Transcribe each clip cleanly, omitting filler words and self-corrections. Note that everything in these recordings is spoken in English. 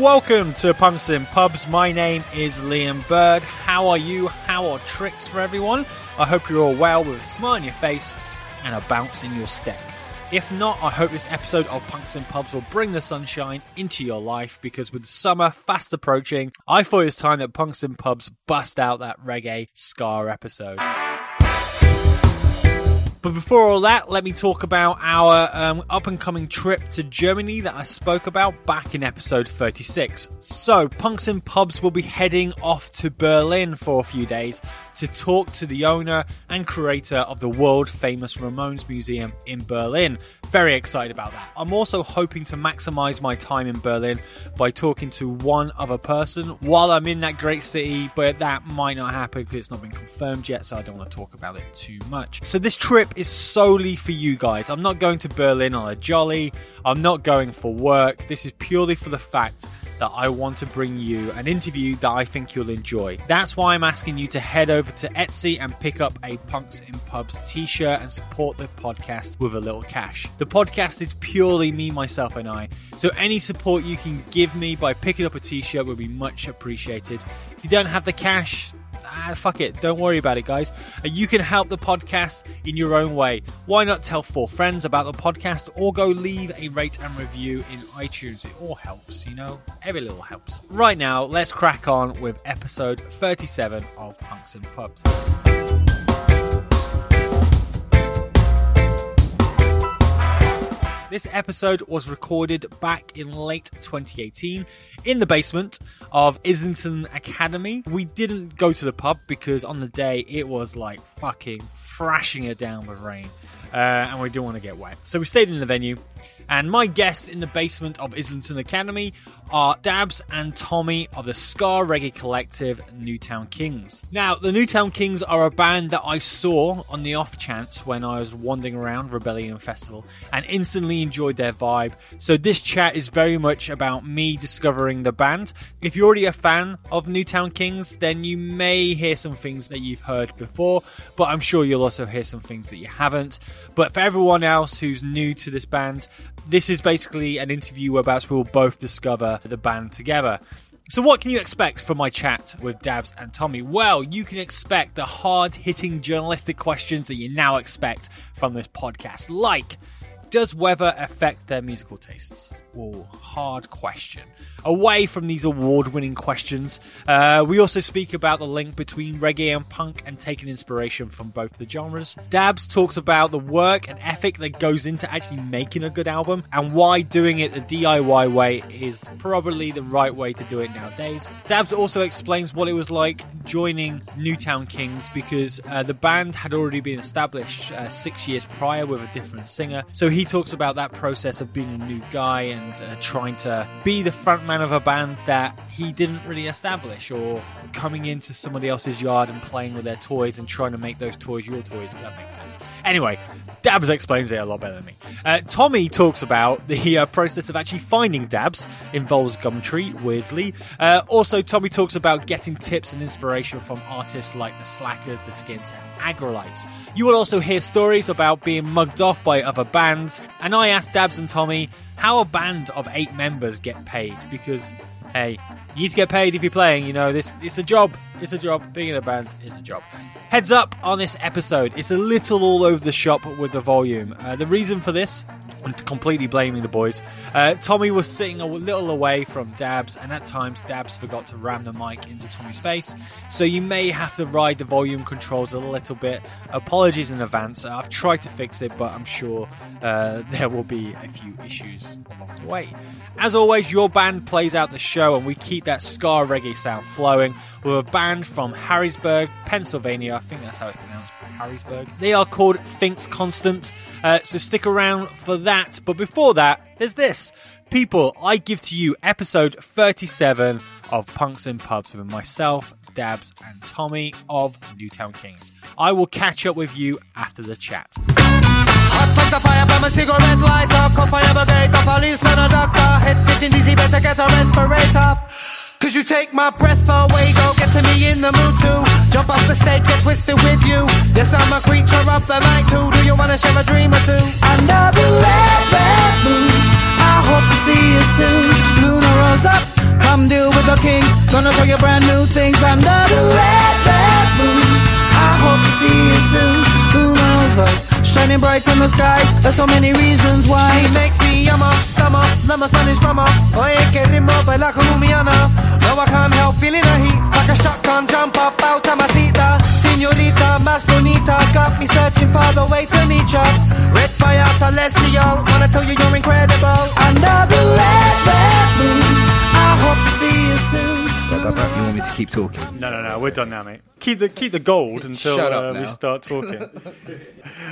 Welcome to Punks in Pubs. My name is Liam Bird. How are you? How are tricks for everyone? I hope you're all well with a smile on your face and a bounce in your step. If not, I hope this episode of Punks in Pubs will bring the sunshine into your life, because with summer fast approaching, I thought it was time that Punks in Pubs bust out that reggae ska episode. But before all that, let me talk about our up-and-coming trip to Germany that I spoke about back in episode 36. So, Punks in Pubs will be heading off to Berlin for a few days to talk to the owner and creator of the world-famous Ramones Museum in Berlin. Very excited about that. I'm also hoping to maximise my time in Berlin by talking to one other person while I'm in that great city, but that might not happen because it's not been confirmed yet, so I don't want to talk about it too much. So this trip is solely for you guys. I'm not going to Berlin on a jolly. I'm not going for work. This is purely for the fact that I want to bring you an interview that I think you'll enjoy. That's why I'm asking you to head over to Etsy and pick up a Punks in Pubs t-shirt and support the podcast with a little cash. The podcast is purely me, myself and I, so any support you can give me by picking up a t-shirt will be much appreciated. If you don't have the cash, fuck it, don't worry about it, guys. You can help the podcast in your own way. Why not tell 4 friends about the podcast, or go leave a rate and review in iTunes? It all helps, you know, every little helps. Right now, let's crack on with episode 37 of Punks in Pubs. This episode was recorded back in late 2018 in the basement of Islington Academy. We didn't go to the pub because on the day it was like fucking thrashing it down with rain. And we didn't want to get wet. So we stayed in the venue. And my guests in the basement of Islington Academy are Dabs and Tommy of the ska reggae collective Newtown Kings. Now, the Newtown Kings are a band that I saw on the off chance when I was wandering around Rebellion Festival and instantly enjoyed their vibe. So this chat is very much about me discovering the band. If you're already a fan of Newtown Kings, then you may hear some things that you've heard before, but I'm sure you'll also hear some things that you haven't. But for everyone else who's new to this band, this is basically an interview whereabouts we'll both discover the band together. So what can you expect from my chat with Dabs and Tommy? Well, you can expect the hard-hitting journalistic questions that you now expect from this podcast, like, does weather affect their musical tastes? Oh, hard question. Away from these award-winning questions, we also speak about the link between reggae and punk and taking inspiration from both the genres. Dabs talks about the work and ethic that goes into actually making a good album and why doing it the DIY way is probably the right way to do it nowadays. Dabs also explains what it was like joining Newtown Kings, because the band had already been established 6 years prior with a different singer. So he talks about that process of being a new guy and trying to be the frontman of a band that he didn't really establish, or coming into somebody else's yard and playing with their toys and trying to make those toys your toys, if that makes sense. Anyway, Dabs explains it a lot better than me. Tommy talks about the process of actually finding Dabs, involves Gumtree, weirdly. Also, Tommy talks about getting tips and inspiration from artists like the Slackers, the Skints and Aggrolites. You will also hear stories about being mugged off by other bands, and I asked Dabs and Tommy how a band of 8 members get paid, because hey, you need to get paid if you're playing, you know, it's a job. It's a job. Being in a band is a job. Heads up on this episode, it's a little all over the shop with the volume. The reason for this, I'm completely blaming the boys. Tommy was sitting a little away from Dabs, and at times Dabs forgot to ram the mic into Tommy's face, so you may have to ride the volume controls a little bit. Apologies in advance. I've tried to fix it, but I'm sure there will be a few issues along the way. As always, your band plays out the show and we keep that ska reggae sound flowing with a band from Harrisburg, Pennsylvania. I think that's how it's pronounced, Harrisburg. They are called Finks Constant, so stick around for that. But before that, there's this. People, I give to you episode 37 of Punks in Pubs with myself, Dabs and Tommy of Newtown Kings. I will catch up with you after the chat. Hot like the fire, but my cigarette lights up. Call fire brigade, the police and a doctor. Head pitching dizzy, better get a respirator. Cause you take my breath away, go get to me in the mood too. Jump off the stage, get twisted with you. Yes, I'm a creature of the night too. Do you wanna share a dream or two? Another red, red moon, I hope to see you soon. Luna Rosa, come deal with the Kings. Gonna show you brand new things. Another red, red moon, I hope to see you soon. Luna Rosa, shining bright in the sky, there's so many reasons why. She makes me yama, stammer, lama Spanish drama. Oye, que ritmo, baila como Miana. No, I can't help feeling the heat, like a shotgun, jump up out of my seata. Señorita, más bonita, got me searching for the way to meet ya. Red fire, celestial, wanna tell you you're incredible. Another red moon, I hope to see you soon. You want me to keep talking? No, we're done now, mate. Keep the gold until we start talking.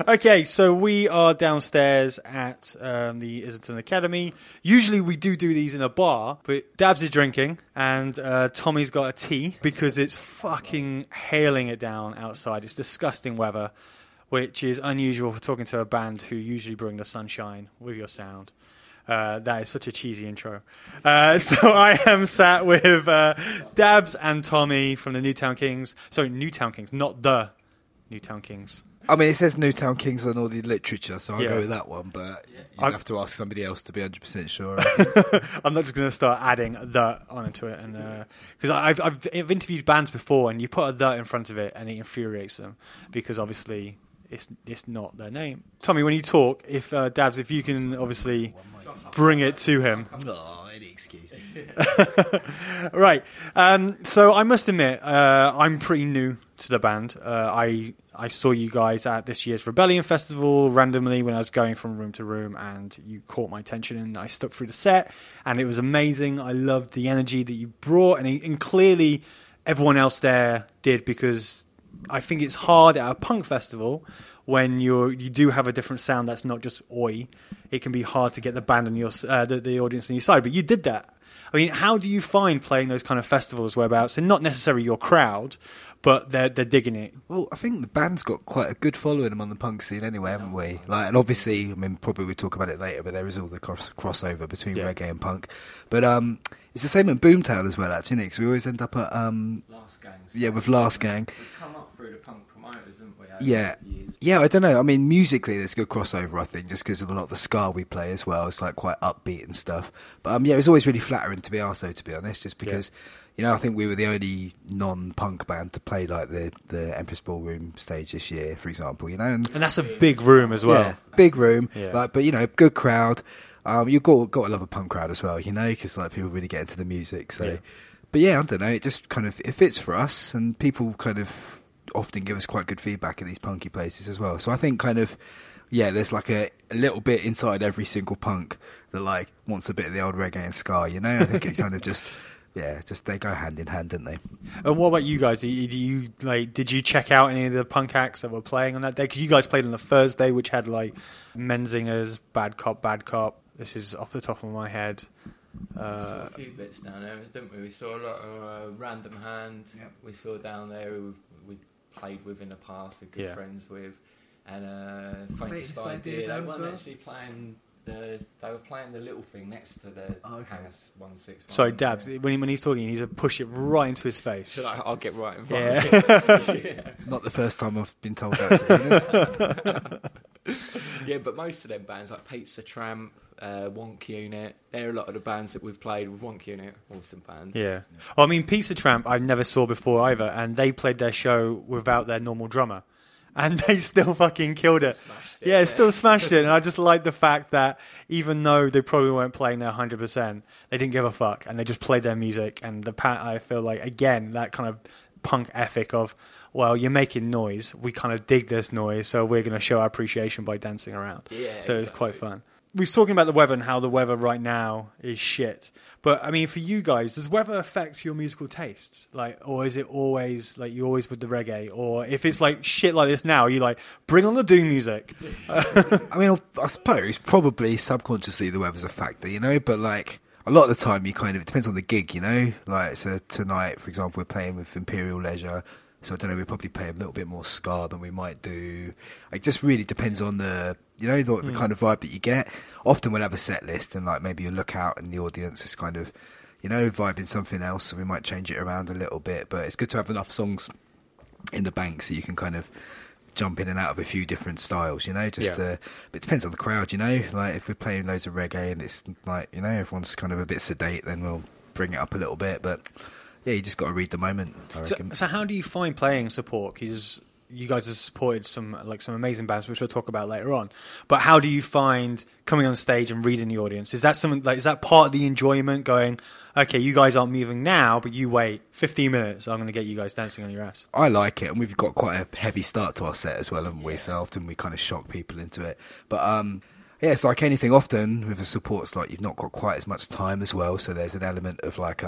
Okay, so we are downstairs at the Islington Academy. Usually we do these in a bar, but Dabs is drinking and Tommy's got a tea because it's fucking hailing it down outside. It's disgusting weather, which is unusual for talking to a band who usually bring the sunshine with your sound. That is such a cheesy intro. So I am sat with Dabs and Tommy from the Newtown Kings. Sorry, Newtown Kings, not the Newtown Kings. I mean, it says Newtown Kings on all the literature, so I'll go with that one, but you'd have to ask somebody else to be 100% sure. I'm not just going to start adding the onto it. Because I've interviewed bands before, and you put a the in front of it, and it infuriates them, because obviously it's not their name. Tommy, when you talk, if Dabs, if you can obviously bring it to him. Oh, any excuse. Right. So I must admit, I'm pretty new to the band. I saw you guys at this year's Rebellion Festival randomly when I was going from room to room, and you caught my attention and I stuck through the set, and it was amazing. I loved the energy that you brought, and clearly everyone else there did, because I think it's hard at a punk festival when you do have a different sound that's not just oi. It can be hard to get the band on your the audience on your side, but you did that. I mean, how do you find playing those kind of festivals whereabouts, and not necessarily your crowd, but they're digging it? Well, I think the band's got quite a good following among the punk scene anyway, haven't we? Like, and obviously, I mean, probably we'll talk about it later, but there is all the crossover between reggae and punk. But it's the same at Boomtown as well, actually, because we always end up at Last Gang. Yeah, with Last Gang. We've come up through the punk promoters, haven't we? Yeah, I don't know. I mean, musically, there's a good crossover, I think, just because of a lot of the ska we play as well. It's like quite upbeat and stuff. But it was always really flattering to be asked, though, to be honest, just because... Yeah. You know, I think we were the only non-punk band to play like the Empress Ballroom stage this year, for example, you know. And that's a big room as well. Yeah, big room, but, you know, good crowd. You've got to love a punk crowd as well, you know, because, like, people really get into the music. So, But, yeah, I don't know, it just kind of it fits for us, and people kind of often give us quite good feedback at these punky places as well. So I think kind of, there's like a little bit inside every single punk that, like, wants a bit of the old reggae and ska, you know. I think it kind of just... Yeah, just they go hand in hand, don't they? And what about you guys? Did you check out any of the punk acts that were playing on that day? Because you guys played on the Thursday, which had like Menzingers, Bad Cop. This is off the top of my head. We saw a few bits down there, didn't we? We saw a lot of Random Hand. Yep. We saw down there who we played with in the past, and good friends with, and Frankenstein did. They weren't actually playing. They were playing the little thing next to the house 161. Sorry, Dabs, when he's talking, you need to push it right into his face. So I'll get right in front of him. It's not the first time I've been told that. Yeah, but most of them bands, like Pizza Tramp, Wonk Unit, they're a lot of the bands that we've played with. Wonk Unit, awesome band. Yeah. Well, I mean, Pizza Tramp I never saw before either, and they played their show without their normal drummer. And they still fucking killed it. Still smashed it. And I just like the fact that even though they probably weren't playing their 100%, they didn't give a fuck. And they just played their music. And I feel like, again, that kind of punk ethic of, well, you're making noise. We kind of dig this noise. So we're going to show our appreciation by dancing around. Yeah, so it's quite fun. we've talking about the weather and how the weather right now is shit. But I mean, for you guys, does weather affect your musical tastes? Like, or is it always like you always with the reggae? Or if it's like shit like this now, you like bring on the doom music? I mean, I suppose probably subconsciously the weather's a factor, you know. But like a lot of the time, you kind of it depends on the gig, you know. Like so tonight, for example, we're playing with Imperial Leisure. So I don't know, we probably play a little bit more ska than we might do. It just really depends on the, you know, the kind of vibe that you get. Often we'll have a set list and like maybe you look out and the audience is kind of, you know, vibing something else. So we might change it around a little bit, but it's good to have enough songs in the bank so you can kind of jump in and out of a few different styles, you know, just but it depends on the crowd, you know, like if we're playing loads of reggae and it's like, you know, everyone's kind of a bit sedate, then we'll bring it up a little bit, but... Yeah, you just got to read the moment, I reckon. So how do you find playing support? Because you guys have supported some amazing bands, which we'll talk about later on. But how do you find coming on stage and reading the audience? Is that something like, is that part of the enjoyment? Going, okay, you guys aren't moving now, but you wait 15 minutes. So I'm going to get you guys dancing on your ass. I like it, and we've got quite a heavy start to our set as well, haven't we? So often we kind of shock people into it, but. Yeah, it's like anything. Often with the supports, like you've not got quite as much time as well, so there's an element of like.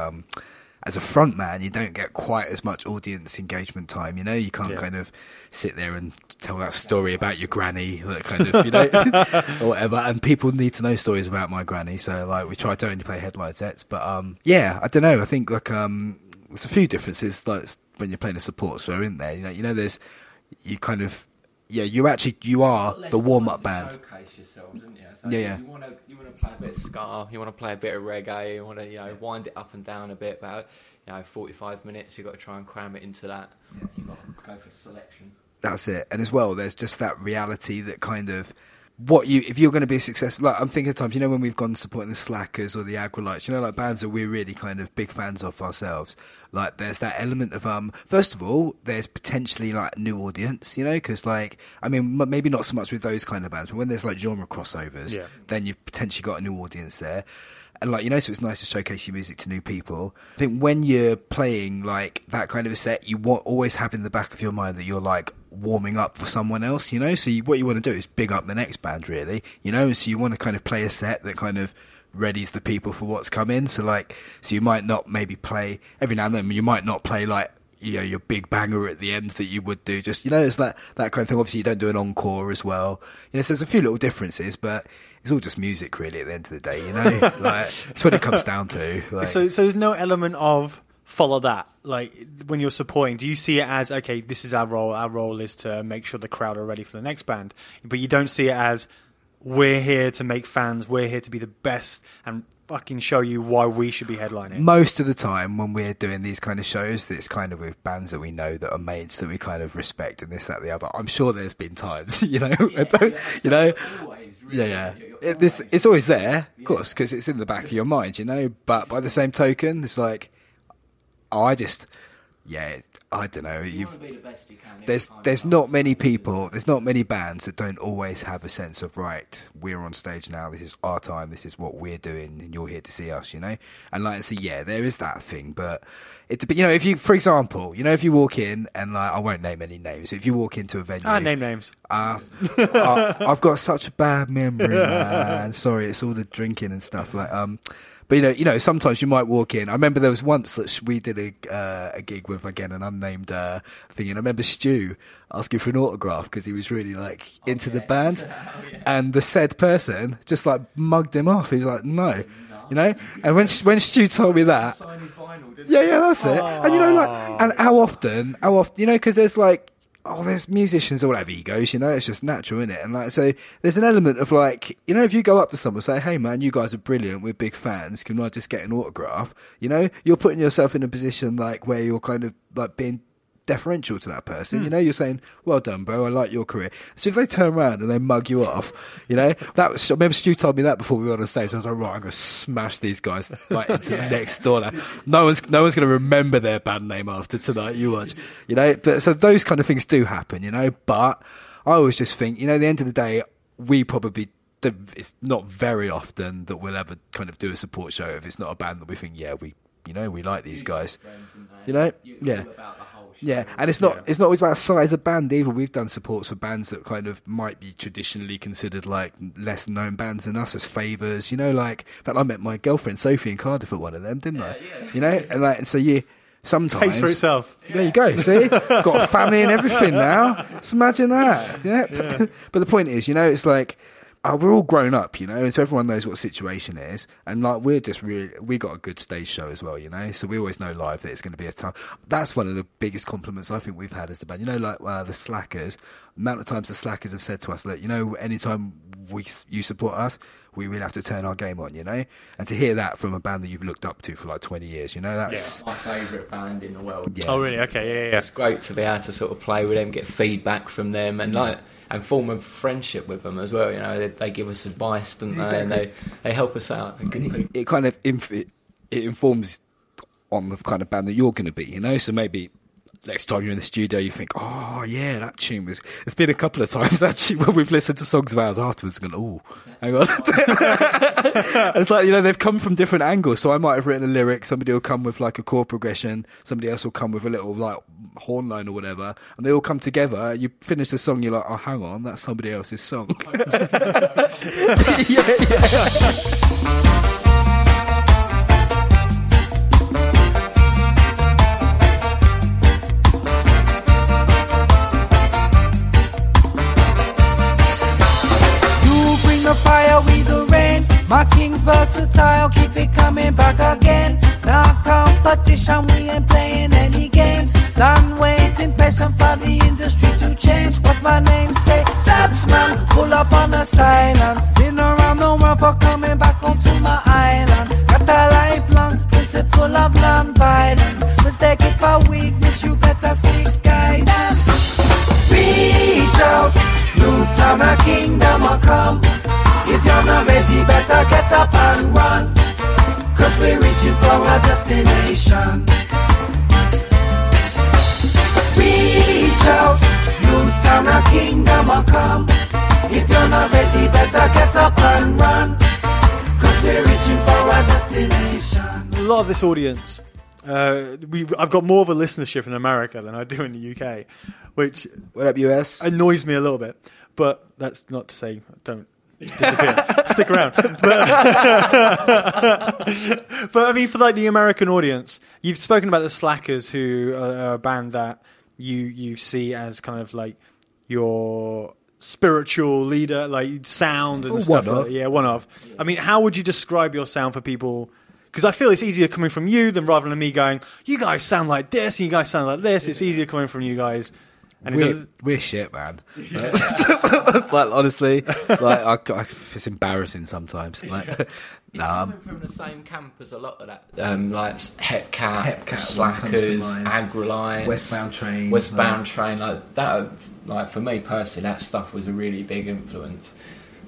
As a front man, you don't get quite as much audience engagement time, you know? You can't kind of sit there and tell that story about your granny, that kind of, you know, or whatever. And people need to know stories about my granny. So, like, we try to only play headline sets. But, yeah, I don't know. I think, like, there's a few differences like when you're playing the supports who are in there. You know, there's, you kind of, yeah, you are the warm-up band. Showcase yourselves, isn't you? So yeah. You want to play a bit of ska, you want to play a bit of reggae, you want to, wind it up and down a bit, about, 45 minutes, you've got to try and cram it into that. Yeah. You've got to go for the selection. That's it. And as well, there's just that reality that kind of, if you're going to be successful, like I'm thinking of times, you know, when we've gone supporting the Slackers or the Aggrolites, you know, like bands that we're really kind of big fans of ourselves. Like there's that element of, first of all, there's potentially like new audience, you know, because like, I mean, maybe not so much with those kind of bands, but when there's like genre crossovers, then you've potentially got a new audience there. And like, you know, so it's nice to showcase your music to new people. I think when you're playing like that kind of a set, you want always have in the back of your mind that you're like, warming up for someone else, you know, so what you want to do is big up the next band really, you know, and so you want to kind of play a set that kind of readies the people for what's coming, so like, so you might not maybe play, every now and then you might not play like, you know, your big banger at the end that you would do, just, you know, it's that kind of thing. Obviously you don't do an encore as well, you know, so there's a few little differences, but it's all just music really at the end of the day, you know, like, it's what it comes down to. Like. So there's no element of follow that, like when you're supporting, do you see it as, okay, this is our role is to make sure the crowd are ready for the next band, but you don't see it as we're here to make fans, we're here to be the best and fucking show you why we should be headlining? Most of the time when we're doing these kind of shows, it's kind of with bands that we know, that are mates that we kind of respect and this, that, the other. I'm sure there's been times, you know, you know, always, really, you're this always, it's always there, of course, because it's in the back of your mind, you know, but by the same token, it's like, I don't know. You want to be the best you can. There's not many people, there's not many bands that don't always have a sense of, right, we're on stage now, this is our time, this is what we're doing, and you're here to see us, you know? And like, so yeah, there is that thing, but, you know, if you, for example, you know, if you walk in, and like, I won't name any names, if you walk into a venue... I name names. I've got such a bad memory, man. Sorry, it's all the drinking and stuff, like, But, you know, sometimes you might walk in. I remember there was once that we did a gig with, again, an unnamed thing. And I remember Stu asking for an autograph because he was really, like, into the band. And the said person just, like, mugged him off. He was like, no. You know? And when Stu told me that... Yeah, that's it. And, you know, like, and how often, you know, because there's, like... Oh, there's musicians all have egos, you know, it's just natural, isn't it? And like, so there's an element of like, you know, if you go up to someone and say, hey man, you guys are brilliant, we're big fans, can I just get an autograph? You know, you're putting yourself in a position like where you're kind of like being deferential to that person, you know, you're saying, well done bro, I like your career. So if they turn around and they mug you off, you know, that was, I remember Stu told me that before we went on stage. I was like, right, I'm gonna smash these guys right into the next door now. No one's gonna remember their band name after tonight, you watch, you know. But so those kind of things do happen, you know, but I always just think, you know, at the end of the day, we probably, it's not very often that we'll ever kind of do a support show if it's not a band that we think, yeah, we, you know, we like these guys, you know, yeah. Yeah, and it's not always about size of band either. We've done supports for bands that kind of might be traditionally considered like less known bands than us as favours, you know, like, in fact, I met my girlfriend Sophie in Cardiff at one of them, didn't I? Yeah. You know, and like, so you sometimes pays for itself. There you go. See, got a family and everything now. Just imagine that. Yeah. But the point is, you know, it's like, we're all grown up, you know, and so everyone knows what the situation is. And like, we're just really, we got a good stage show as well, you know, so we always know live that it's going to be a time. That's one of the biggest compliments I think we've had as the band, you know, like the Slackers, amount of times the Slackers have said to us, look, you know, anytime you support us, we really have to turn our game on, you know. And to hear that from a band that you've looked up to for like 20 years, you know, that's my favourite band in the world. Yeah. Oh, really? Okay, yeah. It's great to be able to sort of play with them, get feedback from them, and like, and form a friendship with them as well, you know. They give us advice, don't they? Exactly. And they help us out. It kind of it informs on the kind of band that you're going to be, you know. So maybe next time you're in the studio, you think, oh yeah, that tune was. It's been a couple of times actually when we've listened to songs of ours afterwards and gone, oh, hang on. It's like, you know, they've come from different angles. So I might have written a lyric, somebody will come with like a chord progression, somebody else will come with a little like horn line or whatever, and they all come together. You finish the song, you're like, oh, hang on, that's somebody else's song. Yeah. Fire with the rain, my king's versatile, keep it coming back again. No competition, we ain't playing any games. Long waiting, passion for the industry to change. What's my name? Say, that's man, pull up on the silence. Been around the world for coming back home to my island. Got a lifelong principle of non-violence. Mistake if I weakness, you better seek guidance. Reach out, Newtown a kingdom will come. If you're not ready, better get up and run, 'cause we're reaching for our destination. Reach out, Newtown a kingdom will come. If you're not ready, better get up and run, 'cause we're reaching for our destination. I love this audience. I've got more of a listenership in America than I do in the UK, which, what up, US? Annoys me a little bit, but that's not to say don't disappear. Stick around. But I mean, for like the American audience, you've spoken about the Slackers, who are a band that you see as kind of like your spiritual leader, like sound and stuff. One of. Yeah, one of. Yeah. I mean, how would you describe your sound for people? Because I feel it's easier coming from you than rather than me going, you guys sound like this, and you guys sound like this. Yeah. It's easier coming from you guys. And we're shit, man. Yeah. Like, honestly, like it's embarrassing sometimes. Like, it's coming from the same camp as a lot of that. Like Hepcat, Slackers, Aggrolites, Westbound Train. Like that. Like for me personally, that stuff was a really big influence.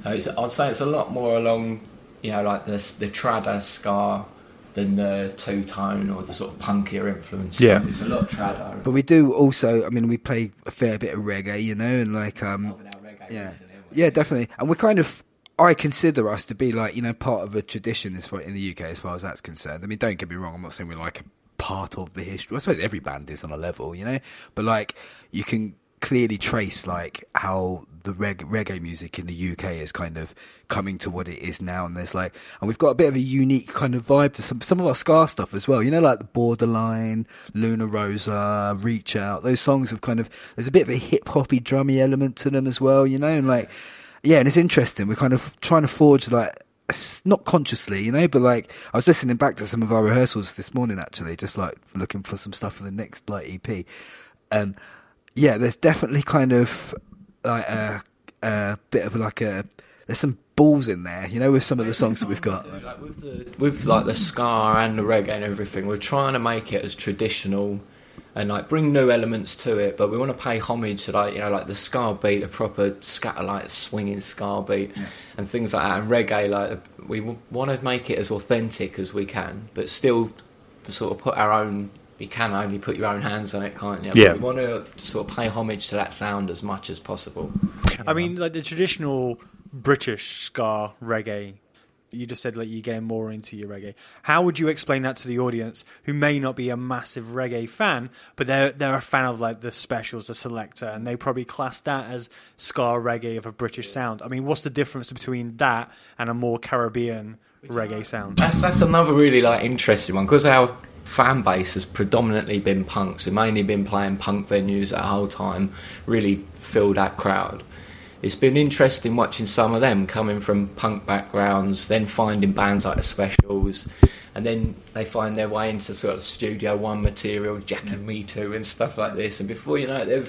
So I'd say it's a lot more along, you know, like the tradder ska than the two-tone or the sort of punkier influence. Yeah. It's a lot of tradder. But we do also, I mean, we play a fair bit of reggae, you know, and like... yeah, yeah, definitely. And we're kind of... I consider us to be like, you know, part of a tradition as far in the UK as far as that's concerned. I mean, don't get me wrong, I'm not saying we're like part of the history. I suppose every band is on a level, you know? But like, you can clearly trace like how the reggae music in the UK is kind of coming to what it is now, and there's like, and we've got a bit of a unique kind of vibe to some of our ska stuff as well, you know, like the Borderline, Luna Rosa, Reach Out, those songs have kind of, there's a bit of a hip-hoppy drummy element to them as well, you know, and like, yeah, and it's interesting, we're kind of trying to forge like, not consciously, you know, but like I was listening back to some of our rehearsals this morning actually, just like looking for some stuff for the next like EP, and yeah, there's definitely kind of like a bit of like a, there's some balls in there, you know, with some of the songs that we've got. Like with like the ska and the reggae and everything, we're trying to make it as traditional and like bring new elements to it, but we want to pay homage to like, you know, like the ska beat, the proper scatter like swinging ska beat, yeah, and things like that. And reggae, like we want to make it as authentic as we can, but still sort of put our own. You can only put your own hands on it, can't you? Yeah. We want to sort of pay homage to that sound as much as possible. I mean, like the traditional British ska reggae you just said like you get more into your reggae. How would you explain that to the audience who may not be a massive reggae fan, but they're a fan of like the Specials, the Selector, and they probably class that as ska reggae of a British sound. I mean, what's the difference between that and a more Caribbean reggae sound? That's another really like interesting one, because our fan base has predominantly been punks. We've mainly been playing punk venues our whole time, really filled that crowd. It's been interesting watching some of them coming from punk backgrounds, then finding bands like the Specials, and then they find their way into sort of Studio One material, Jack and Me Too and stuff like this. And before you know it,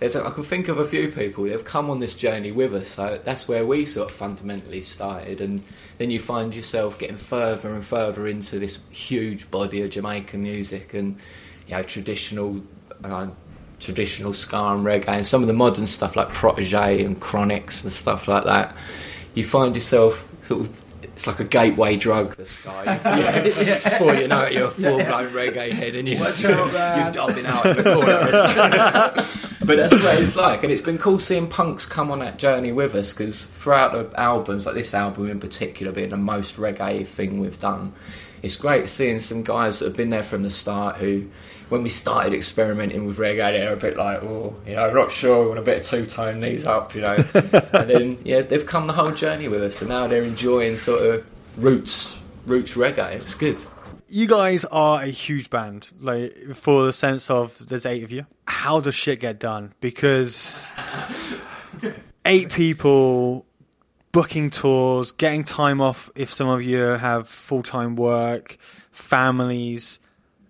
I can think of a few people that have come on this journey with us. So that's where we sort of fundamentally started. And then you find yourself getting further and further into this huge body of Jamaican music and, you know, traditional ska and reggae, and some of the modern stuff like Protege and Chronics and stuff like that. You find yourself sort of, it's like a gateway drug, the ska. Before you know it, you're a full-blown reggae head and you're dubbing out in the corner. But that's what it's like, and it's been cool seeing punks come on that journey with us, because throughout the albums, like this album in particular being the most reggae thing we've done, it's great seeing some guys that have been there from the start who, when we started experimenting with reggae, they were a bit like, oh, you know, I'm not sure, we want a bit of two-tone, knees up, you know. And then, yeah, they've come the whole journey with us, and now they're enjoying sort of roots reggae. It's good. You guys are a huge band, like, for the sense of there's 8 of you. How does shit get done? Because 8 people... booking tours, getting time off if some of you have full-time work, families,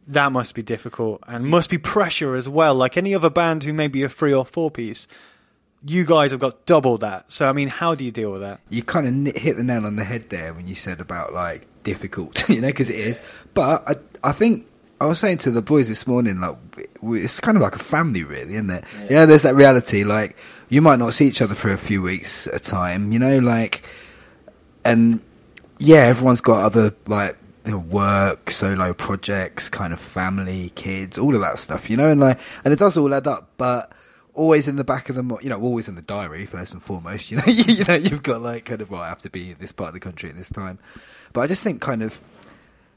that must be difficult and must be pressure as well. Like any other band who may be a 3 or 4 piece, you guys have got double that. So, I mean, how do you deal with that? You kind of hit the nail on the head there when you said about, like, difficult, you know, because it is. But I think... I was saying to the boys this morning, like, it's kind of like a family, really, isn't it? Yeah. You know, there's that reality, like, you might not see each other for a few weeks at a time, you know, like, and, yeah, everyone's got other, like, you know, work, solo projects, kind of family, kids, all of that stuff, you know, and, like, and it does all add up, but always in the back of the, you know, always in the diary, first and foremost, you know, you know, you've got, like, kind of, well, I have to be in this part of the country at this time, but I just think, kind of,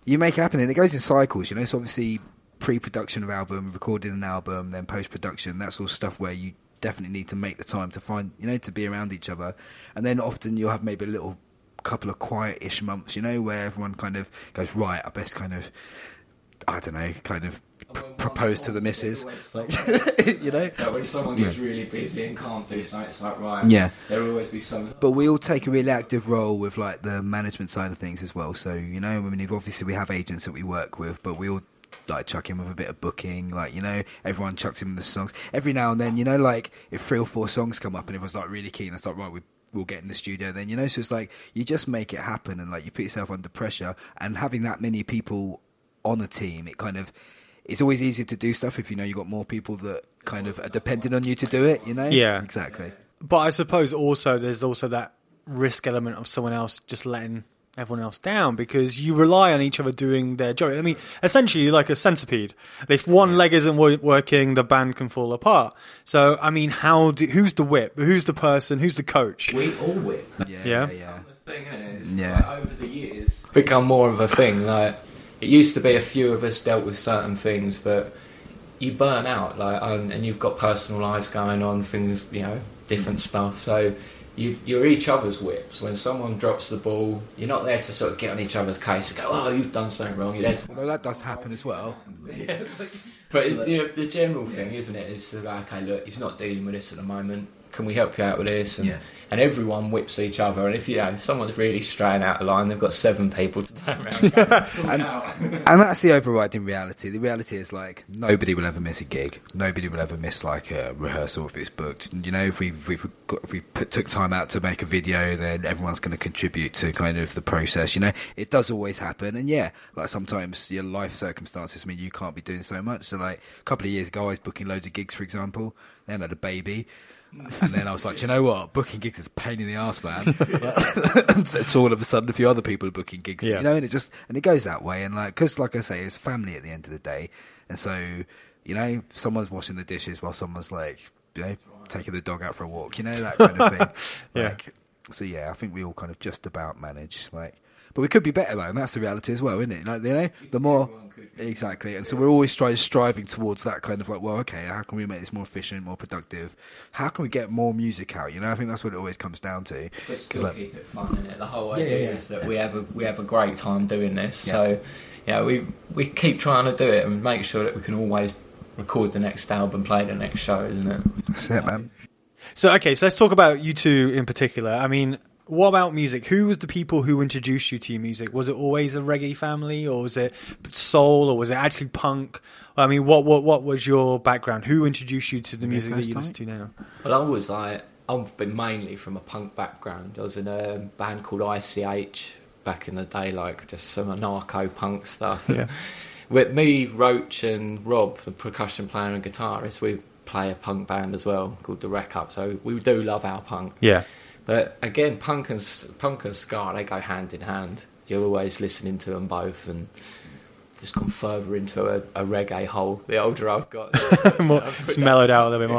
you make it happen, and it goes in cycles, you know. So obviously pre-production of album, recording an album, then post-production, that's all stuff where you definitely need to make the time to find, you know, to be around each other. And then often you'll have maybe a little couple of quiet-ish months, you know, where everyone kind of goes, right, I best kind of, I don't know, kind of propose to the missus. You know? That when someone gets really busy and can't do something, it's like, right, there'll always be something. But we all take a really active role with, like, the management side of things as well. So, you know, I mean, obviously we have agents that we work with, but we all, like, chuck in with a bit of booking. Like, you know, everyone chucks in with the songs. Every now and then, you know, like, if 3 or 4 songs come up and everyone's, like, really keen, it's like, right, we'll get in the studio then, you know? So it's like, you just make it happen and, like, you put yourself under pressure. And having that many people on a team, it kind of, it's always easier to do stuff if you know you've got more people that kind of are dependent on you to do it, you know? Yeah, exactly. But I suppose also there's also that risk element of someone else just letting everyone else down, because you rely on each other doing their job. I mean, essentially like a centipede. If one leg isn't working, the band can fall apart. So, I mean, who's the whip? Who's the person? Who's the coach? We all whip. Yeah. The thing is, like, over the years, become more of a thing, like... It used to be a few of us dealt with certain things, but you burn out, like, and you've got personal lives going on, things, you know, different stuff. So you're each other's whips. When someone drops the ball, you're not there to sort of get on each other's case and go, oh, you've done something wrong. You're there to... Well, that does happen as well. But the general thing, isn't it, is like, okay, look, he's not dealing with this at the moment. Can we help you out with this? And everyone whips each other. And if you know someone's really straying out of line, they've got 7 people to turn around. And that's the overriding reality. The reality is, like, nobody will ever miss a gig. Nobody will ever miss, like, a rehearsal if it's booked. You know, if we took time out to make a video, then everyone's going to contribute to kind of the process. You know, it does always happen. And yeah, like, sometimes your life circumstances mean you can't be doing so much. So, like, a couple of years ago, I was booking loads of gigs, for example. Then I had a baby. And then I was like, do you know what? Booking gigs is a pain in the ass, man. It's all of a sudden a few other people are booking gigs, you know, and it goes that way. And like, because like I say, it's family at the end of the day. And so, you know, someone's washing the dishes while someone's like, you know, taking the dog out for a walk, you know, that kind of thing. Like, So yeah, I think we all kind of just about manage. Like, but we could be better though, and that's the reality as well, isn't it? Like, you know, the more exactly, and so we're always striving towards that kind of like, well, okay, how can we make this more efficient, more productive? How can we get more music out? You know, I think that's what it always comes down to. But still like, keep it fun, isn't it? The whole idea is that we have a great time doing this. Yeah. So yeah, we keep trying to do it and make sure that we can always record the next album, play the next show, isn't it? That's it, man. So, okay, so let's talk about you two in particular. I mean, what about music? Who was the people who introduced you to music? Was it always a reggae family, or was it soul, or was it actually punk? I mean, what was your background? Who introduced you to the music that you listen to now? Well, I've been mainly from a punk background. I was in a band called ICH back in the day, like just some anarcho-punk stuff. Yeah. With me, Roach and Rob, the percussion player and guitarist, we play a punk band as well called The Wreck Up, so we do love our punk. Yeah. But again, punk and ska, they go hand in hand. You're always listening to them both and just gone further into a reggae hole. The older I've got, it's mellowed out a little bit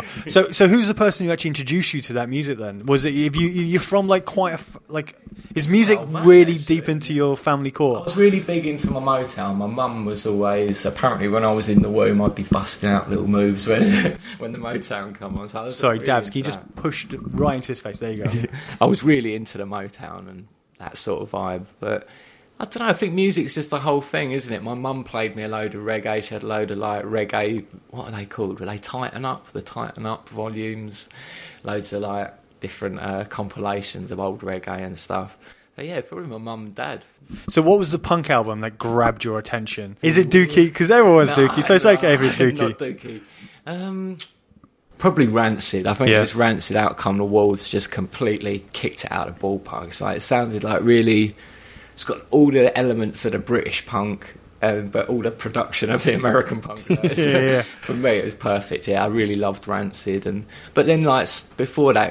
more. So who's the person who actually introduced you to that music then? Was it you're from like quite a, like, is music really deep into your family core? I was really big into my Motown. My mum was always, apparently when I was in the womb, I'd be busting out little moves when the Motown come on. So sorry, really Dabs, can you just push right into his face? There you go. I was really into the Motown and that sort of vibe, but I don't know, I think music's just the whole thing, isn't it? My mum played me a load of reggae. She had a load of, like, reggae, what are they called? Were they Tighten Up? The Tighten Up volumes, loads of, like, different compilations of old reggae and stuff. So, yeah, probably my mum and dad. So what was the punk album that grabbed your attention? Is it Dookie? Because everyone's Dookie, so it's okay if it's Dookie. Not Dookie. Probably Rancid. I think it was Rancid. Out Come the Wolves, just completely kicked it out of the ballpark. So it sounded like really... It's got all the elements of the British punk, but all the production of the American punk. For me, it was perfect. Yeah, I really loved Rancid, but then like before that, it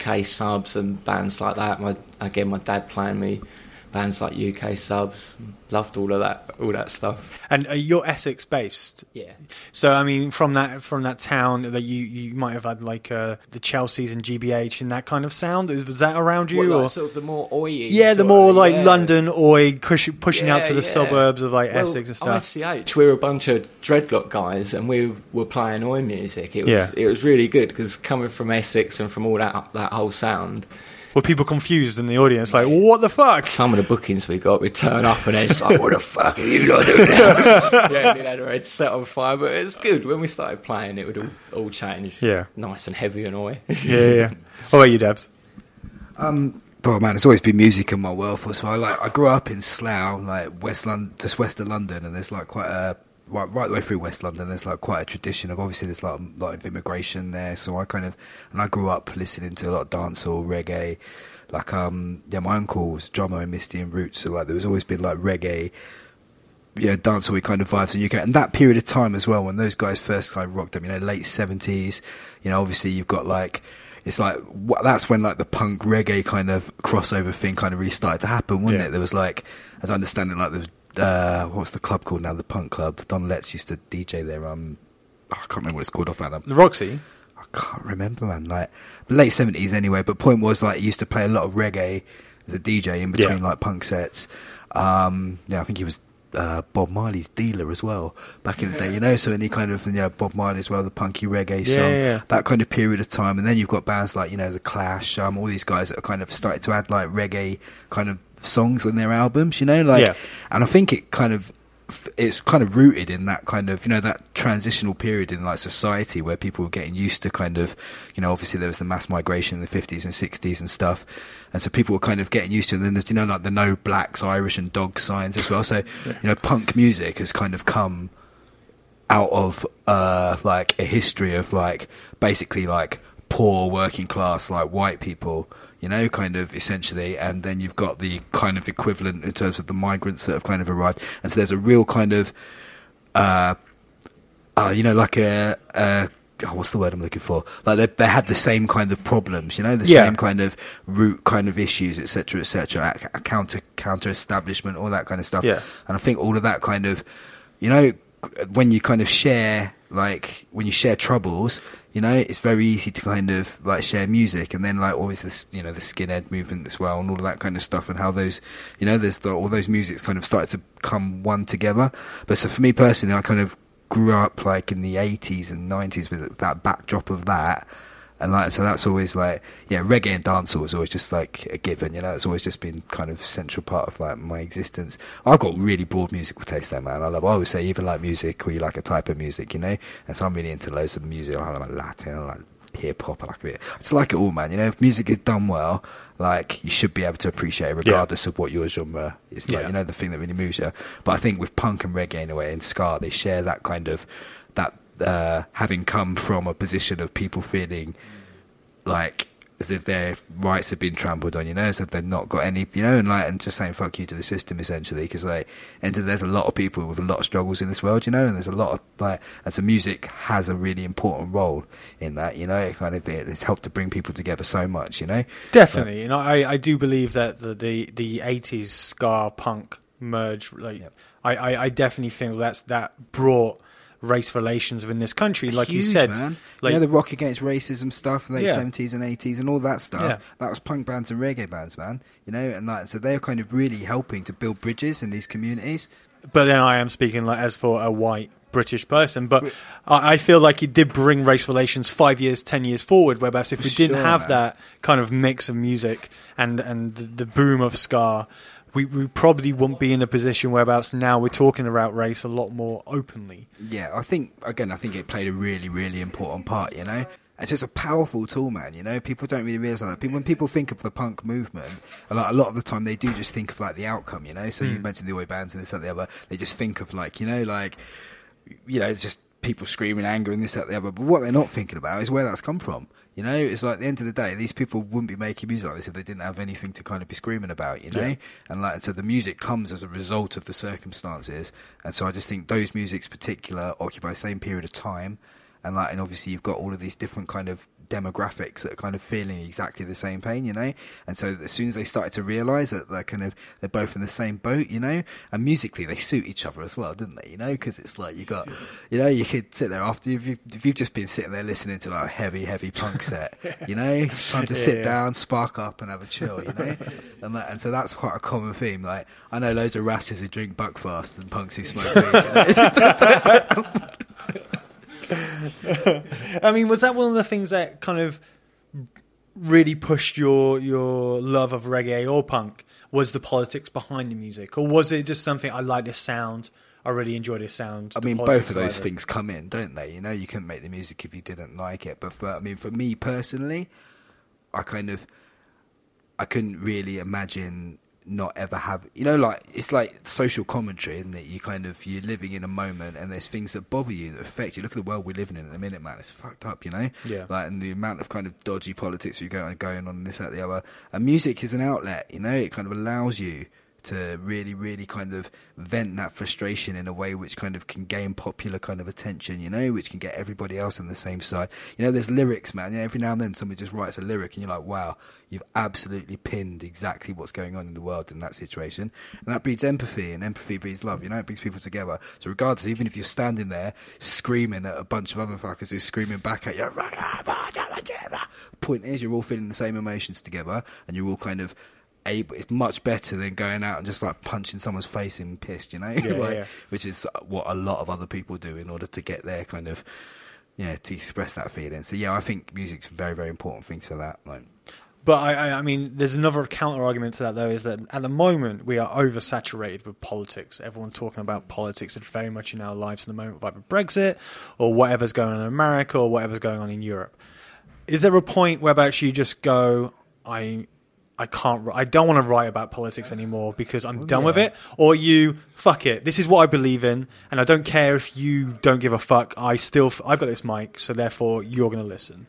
was UK Subs and bands like that. My dad playing me bands like UK Subs. Loved all that stuff. And you're Essex based, yeah. So I mean, from that town that you might have had like the Chelseas and GBH and that kind of sound. Was that around you, or sort of the more oi-y? Yeah, the more like London oi, pushing out to the suburbs of like Essex and stuff. ICH, we were a bunch of dreadlock guys, and we were playing oi music. It was really good because coming from Essex and from all that whole sound. Were people confused in the audience? Like, what the fuck? Some of the bookings we got, we turn up and they're just like, what the fuck are you not doing now? Yeah, we had our heads set on fire, but it's good. When we started playing, it would all change. Yeah. Nice and heavy and oi. Yeah. What about you, Dabs? Oh man, it's always been music in my world. So I grew up in Slough, like West London, just west of London, and there's like quite a... Right the way through West London, there's like quite a tradition of, obviously there's like a lot of immigration there, so I grew up listening to a lot of dancehall, reggae, like my uncle was a drummer in Misty and Roots, so like there was always been like reggae, yeah, dancehall kind of vibes in the UK, and that period of time as well when those guys first kind of rocked up, you know, late 70s, you know, obviously you've got like. It's like, that's when like the punk reggae kind of crossover thing kind of really started to happen, wasn't it? There was like, as I understand it, like there was, what's the club called now? The punk club. Don Letts used to DJ there. I can't remember what it's called off that. The Roxy? I can't remember, man. Like, late 70s anyway, but point was like, he used to play a lot of reggae as a DJ in between like punk sets. I think he was Bob Marley's dealer as well back in the day, you know, so any kind of, you know, Bob Marley as well, the punky reggae song, that kind of period of time. And then you've got bands like, you know, The Clash, all these guys that are kind of started to add like reggae kind of songs on their albums, you know, like, and I think it's kind of rooted in that kind of, you know, that transitional period in like society where people were getting used to kind of, you know, obviously there was the mass migration in the 50s and 60s and stuff, and so people were kind of getting used to it. And then there's, you know, like the no blacks, Irish and dog signs as well, so you know, punk music has kind of come out of like a history of like basically like poor working class like white people, you know, kind of essentially, and then you've got the kind of equivalent in terms of the migrants that have kind of arrived, and so there's a real kind of, you know, like what's the word I'm looking for? Like they had the same kind of problems, you know, the same kind of root kind of issues, etc., etc., counter establishment, all that kind of stuff, and I think all of that kind of, you know, when you kind of share, like when you share troubles, you know, it's very easy to kind of like share music, and then like always this, you know, the skinhead movement as well and all of that kind of stuff, and how those, you know, there's the, all those musics kind of started to come one together. But so for me personally, I kind of grew up like in the 80s and 90s with that backdrop of that. And like, so that's always like, yeah, reggae and dancehall is always just like a given, you know, it's always just been kind of central part of like my existence. I've got really broad musical taste though, man. I always say you either like music or you like a type of music, you know? And so I'm really into loads of music. I like Latin, I like hip hop, I like a bit. I just like it all, man. You know, if music is done well, like you should be able to appreciate it regardless of what your genre is, like, you know, the thing that really moves you. But I think with punk and reggae in a way and ska, they share that kind of, that, having come from a position of people feeling like as if their rights have been trampled on, you know, as if they've not got any, you know, and like, and just saying fuck you to the system essentially, because like, and there's a lot of people with a lot of struggles in this world, you know, and there's a lot of like, and so music has a really important role in that, you know, it kind of, it's helped to bring people together so much, you know. Definitely, and I do believe that the 80s ska punk merge, like, I definitely think that brought race relations within this country, like huge, you said, man. Like, you know, the rock against racism stuff in the 70s and 80s and all that stuff, that was punk bands and reggae bands, man, you know, and that, so they're kind of really helping to build bridges in these communities. But then I am speaking like as for a white British person, but I feel like it did bring race relations 5 years, 10 years forward, whereas if we didn't have that kind of mix of music and the boom of ska, we probably wouldn't be in a position whereabouts now we're talking about race a lot more openly. Yeah, I think it played a really, really important part, you know? And so it's a powerful tool, man, you know? People don't really realise that. When people think of the punk movement, a lot of the time they do just think of, like, the outcome, you know? So you mentioned the oi bands and this, that, the other. They just think of, like, you know, just people screaming anger and this, that, the other. But what they're not thinking about is where that's come from. You know, it's like at the end of the day, these people wouldn't be making music like this if they didn't have anything to kind of be screaming about, you know? Yeah. And like, so the music comes as a result of the circumstances. And so I just think those musics particular occupy the same period of time. And like, and obviously you've got all of these different kind of demographics that are kind of feeling exactly the same pain, you know? And so as soon as they started to realise that they're kind of, they're both in the same boat, you know? And musically they suit each other as well, didn't they? You know, because it's like you got, you know, you could sit there after, if you've just been sitting there listening to like a heavy, heavy punk set, you know? It's time to sit down, spark up and have a chill, you know? And like, and so that's quite a common theme. Like, I know loads of rassers who drink Buckfast and punks who smoke weed. I mean, was that one of the things that kind of really pushed your love of reggae or punk, was the politics behind the music, or was it just something, I like this sound, I really enjoy this sound? I mean, both of those things come in, don't they? You know, you couldn't make the music if you didn't like it. But I mean, for me personally, I couldn't really imagine not ever have, you know, like, it's like social commentary, isn't it? You kind of, you're living in a moment and there's things that bother you, that affect you. Look at the world we're living in at the minute, man, it's fucked up, you know? Yeah. Like, and the amount of kind of dodgy politics we're going on, this, that, the other. And music is an outlet, you know? It kind of allows you to really, really kind of vent that frustration in a way which kind of can gain popular kind of attention, you know, which can get everybody else on the same side. You know, there's lyrics, man. You know, every now and then somebody just writes a lyric and you're like, wow, you've absolutely pinned exactly what's going on in the world in that situation. And that breeds empathy, and empathy breeds love, you know, it brings people together. So regardless, even if you're standing there screaming at a bunch of other fuckers who's screaming back at you, point is you're all feeling the same emotions together, and you're all kind of able, it's much better than going out and just like punching someone's face in pissed, you know, which is what a lot of other people do in order to get their kind of, yeah, to express that feeling. So yeah, I think music's a very, very important thing to that. Like, but I mean, there's another counter argument to that though, is that at the moment we are oversaturated with politics. Everyone talking about politics is very much in our lives in the moment, like with Brexit or whatever's going on in America or whatever's going on in Europe. Is there a point where you just go, I don't want to write about politics anymore because I'm done with it? Or you, fuck it, this is what I believe in, and I don't care if you don't give a fuck. I've got this mic, so therefore you're going to listen.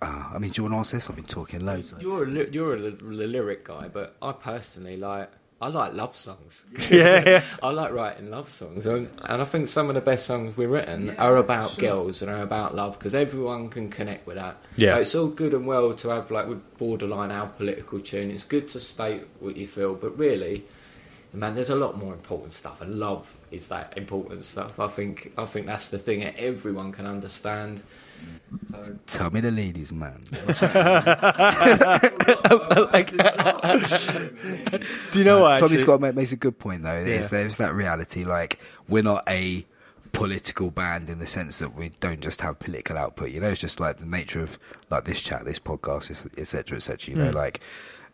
I mean, do you want to ask this? I've been talking loads. You're a lyric guy, but I personally I like love songs. Yeah. I like writing love songs, and I think some of the best songs we've written are about girls and are about love, because everyone can connect with that. Yeah. So it's all good and well to have, like with Borderline, our political tune, it's good to state what you feel, but really, man, there's a lot more important stuff, and love is that important stuff. I think that's the thing that everyone can understand. So, tell me the ladies, man. Do you know what? Tommy Scott makes a good point, though. There's that reality. Like, we're not a political band in the sense that we don't just have political output. You know, it's just like the nature of like this chat, this podcast, etc., etc. You know, like,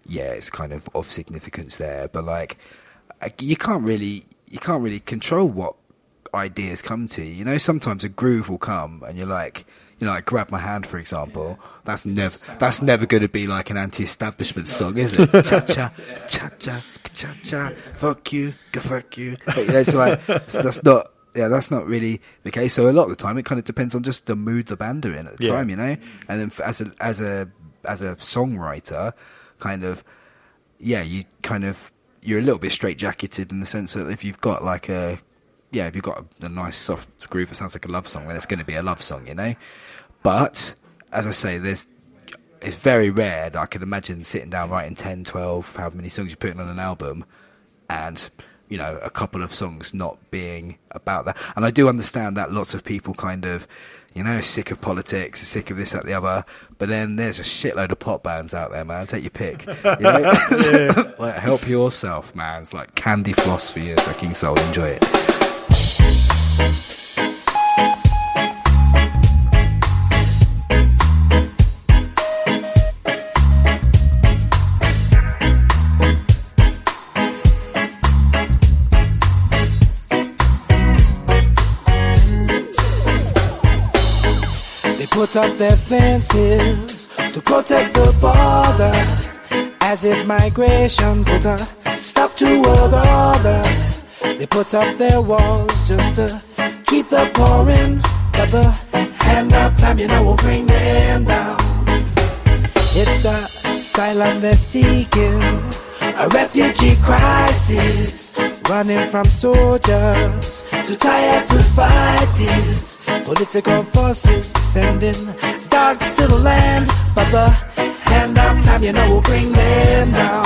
yeah, it's kind of significance there, but like, you can't really control what ideas come to you. You know, sometimes a groove will come, and you're like, you know, like Grab My Hand, for example. Yeah. That's never going to be like an anti-establishment song, is it? Cha cha cha cha cha cha. Fuck you, go fuck you. But, you know, it's like that's not really the case. So a lot of the time, it kind of depends on just the mood the band are in at the time, you know. And then as a songwriter, kind of, yeah, you kind of, you're a little bit straitjacketed in the sense that if you've got like a, yeah, if you've got a nice soft groove that sounds like a love song, then it's going to be a love song, you know. But as I say, it's very rare that I can imagine sitting down writing 10, 12, however many songs you're putting on an album, and you know, a couple of songs not being about that. And I do understand that lots of people kind of, you know, sick of politics, sick of this, that, the other. But then there's a shitload of pop bands out there, man. Take your pick. You know? Like, help yourself, man. It's like candy floss for your fucking soul. Enjoy it. They put up their fences to protect the border, as if migration put a stop to world order. They put up their walls just to keep the pouring, but the hand of time, you know, will bring them down. It's a asylum they're seeking, a refugee crisis, running from soldiers, too tired to fight these political forces, sending dogs to the land, but the hand of time, you know, will bring them down.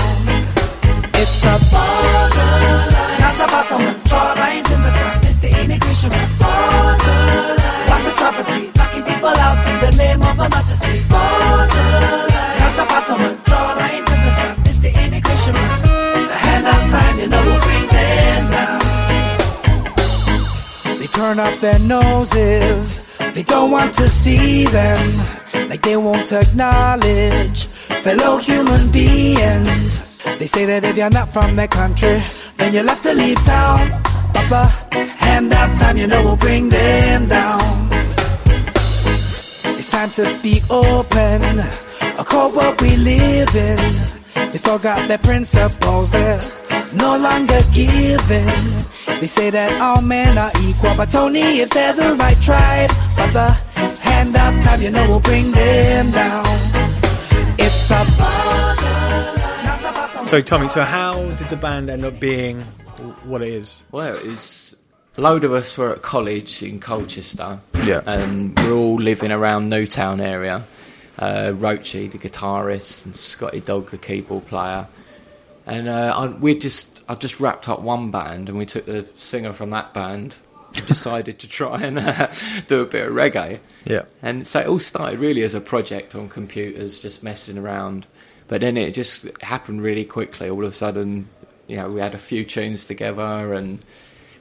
It's a borderline, not the bottom, draw lines in the sun. The immigration borderline, lots of travesty, knocking people out in the name of a majesty. Borderline, not a bottom, draw lines in the sun. It's the immigration, the hand of time, you know, will bring them down. They turn up their noses, they don't want to see them, like they won't acknowledge fellow human beings. They say that if you're not from their country, then you'll have to leave town. But the hand of time, you know, will bring them down. It's time to speak open, a cold world we live in. They forgot their principles, they're no longer giving. They say that all men are equal, but only if they're the right tribe. But the hand of time, you know, will bring them down. It's a borderline. So Tommy, so how did the band end up being what it is? Well, it was a load of us were at college in Colchester, and we're all living around Newtown area. Roachy, the guitarist, and Scotty Dog, the keyboard player, and I just wrapped up one band, and we took the singer from that band. Decided to try and do a bit of reggae, and so it all started really as a project on computers, just messing around. But then it just happened really quickly. All of a sudden, you know, we had a few tunes together, and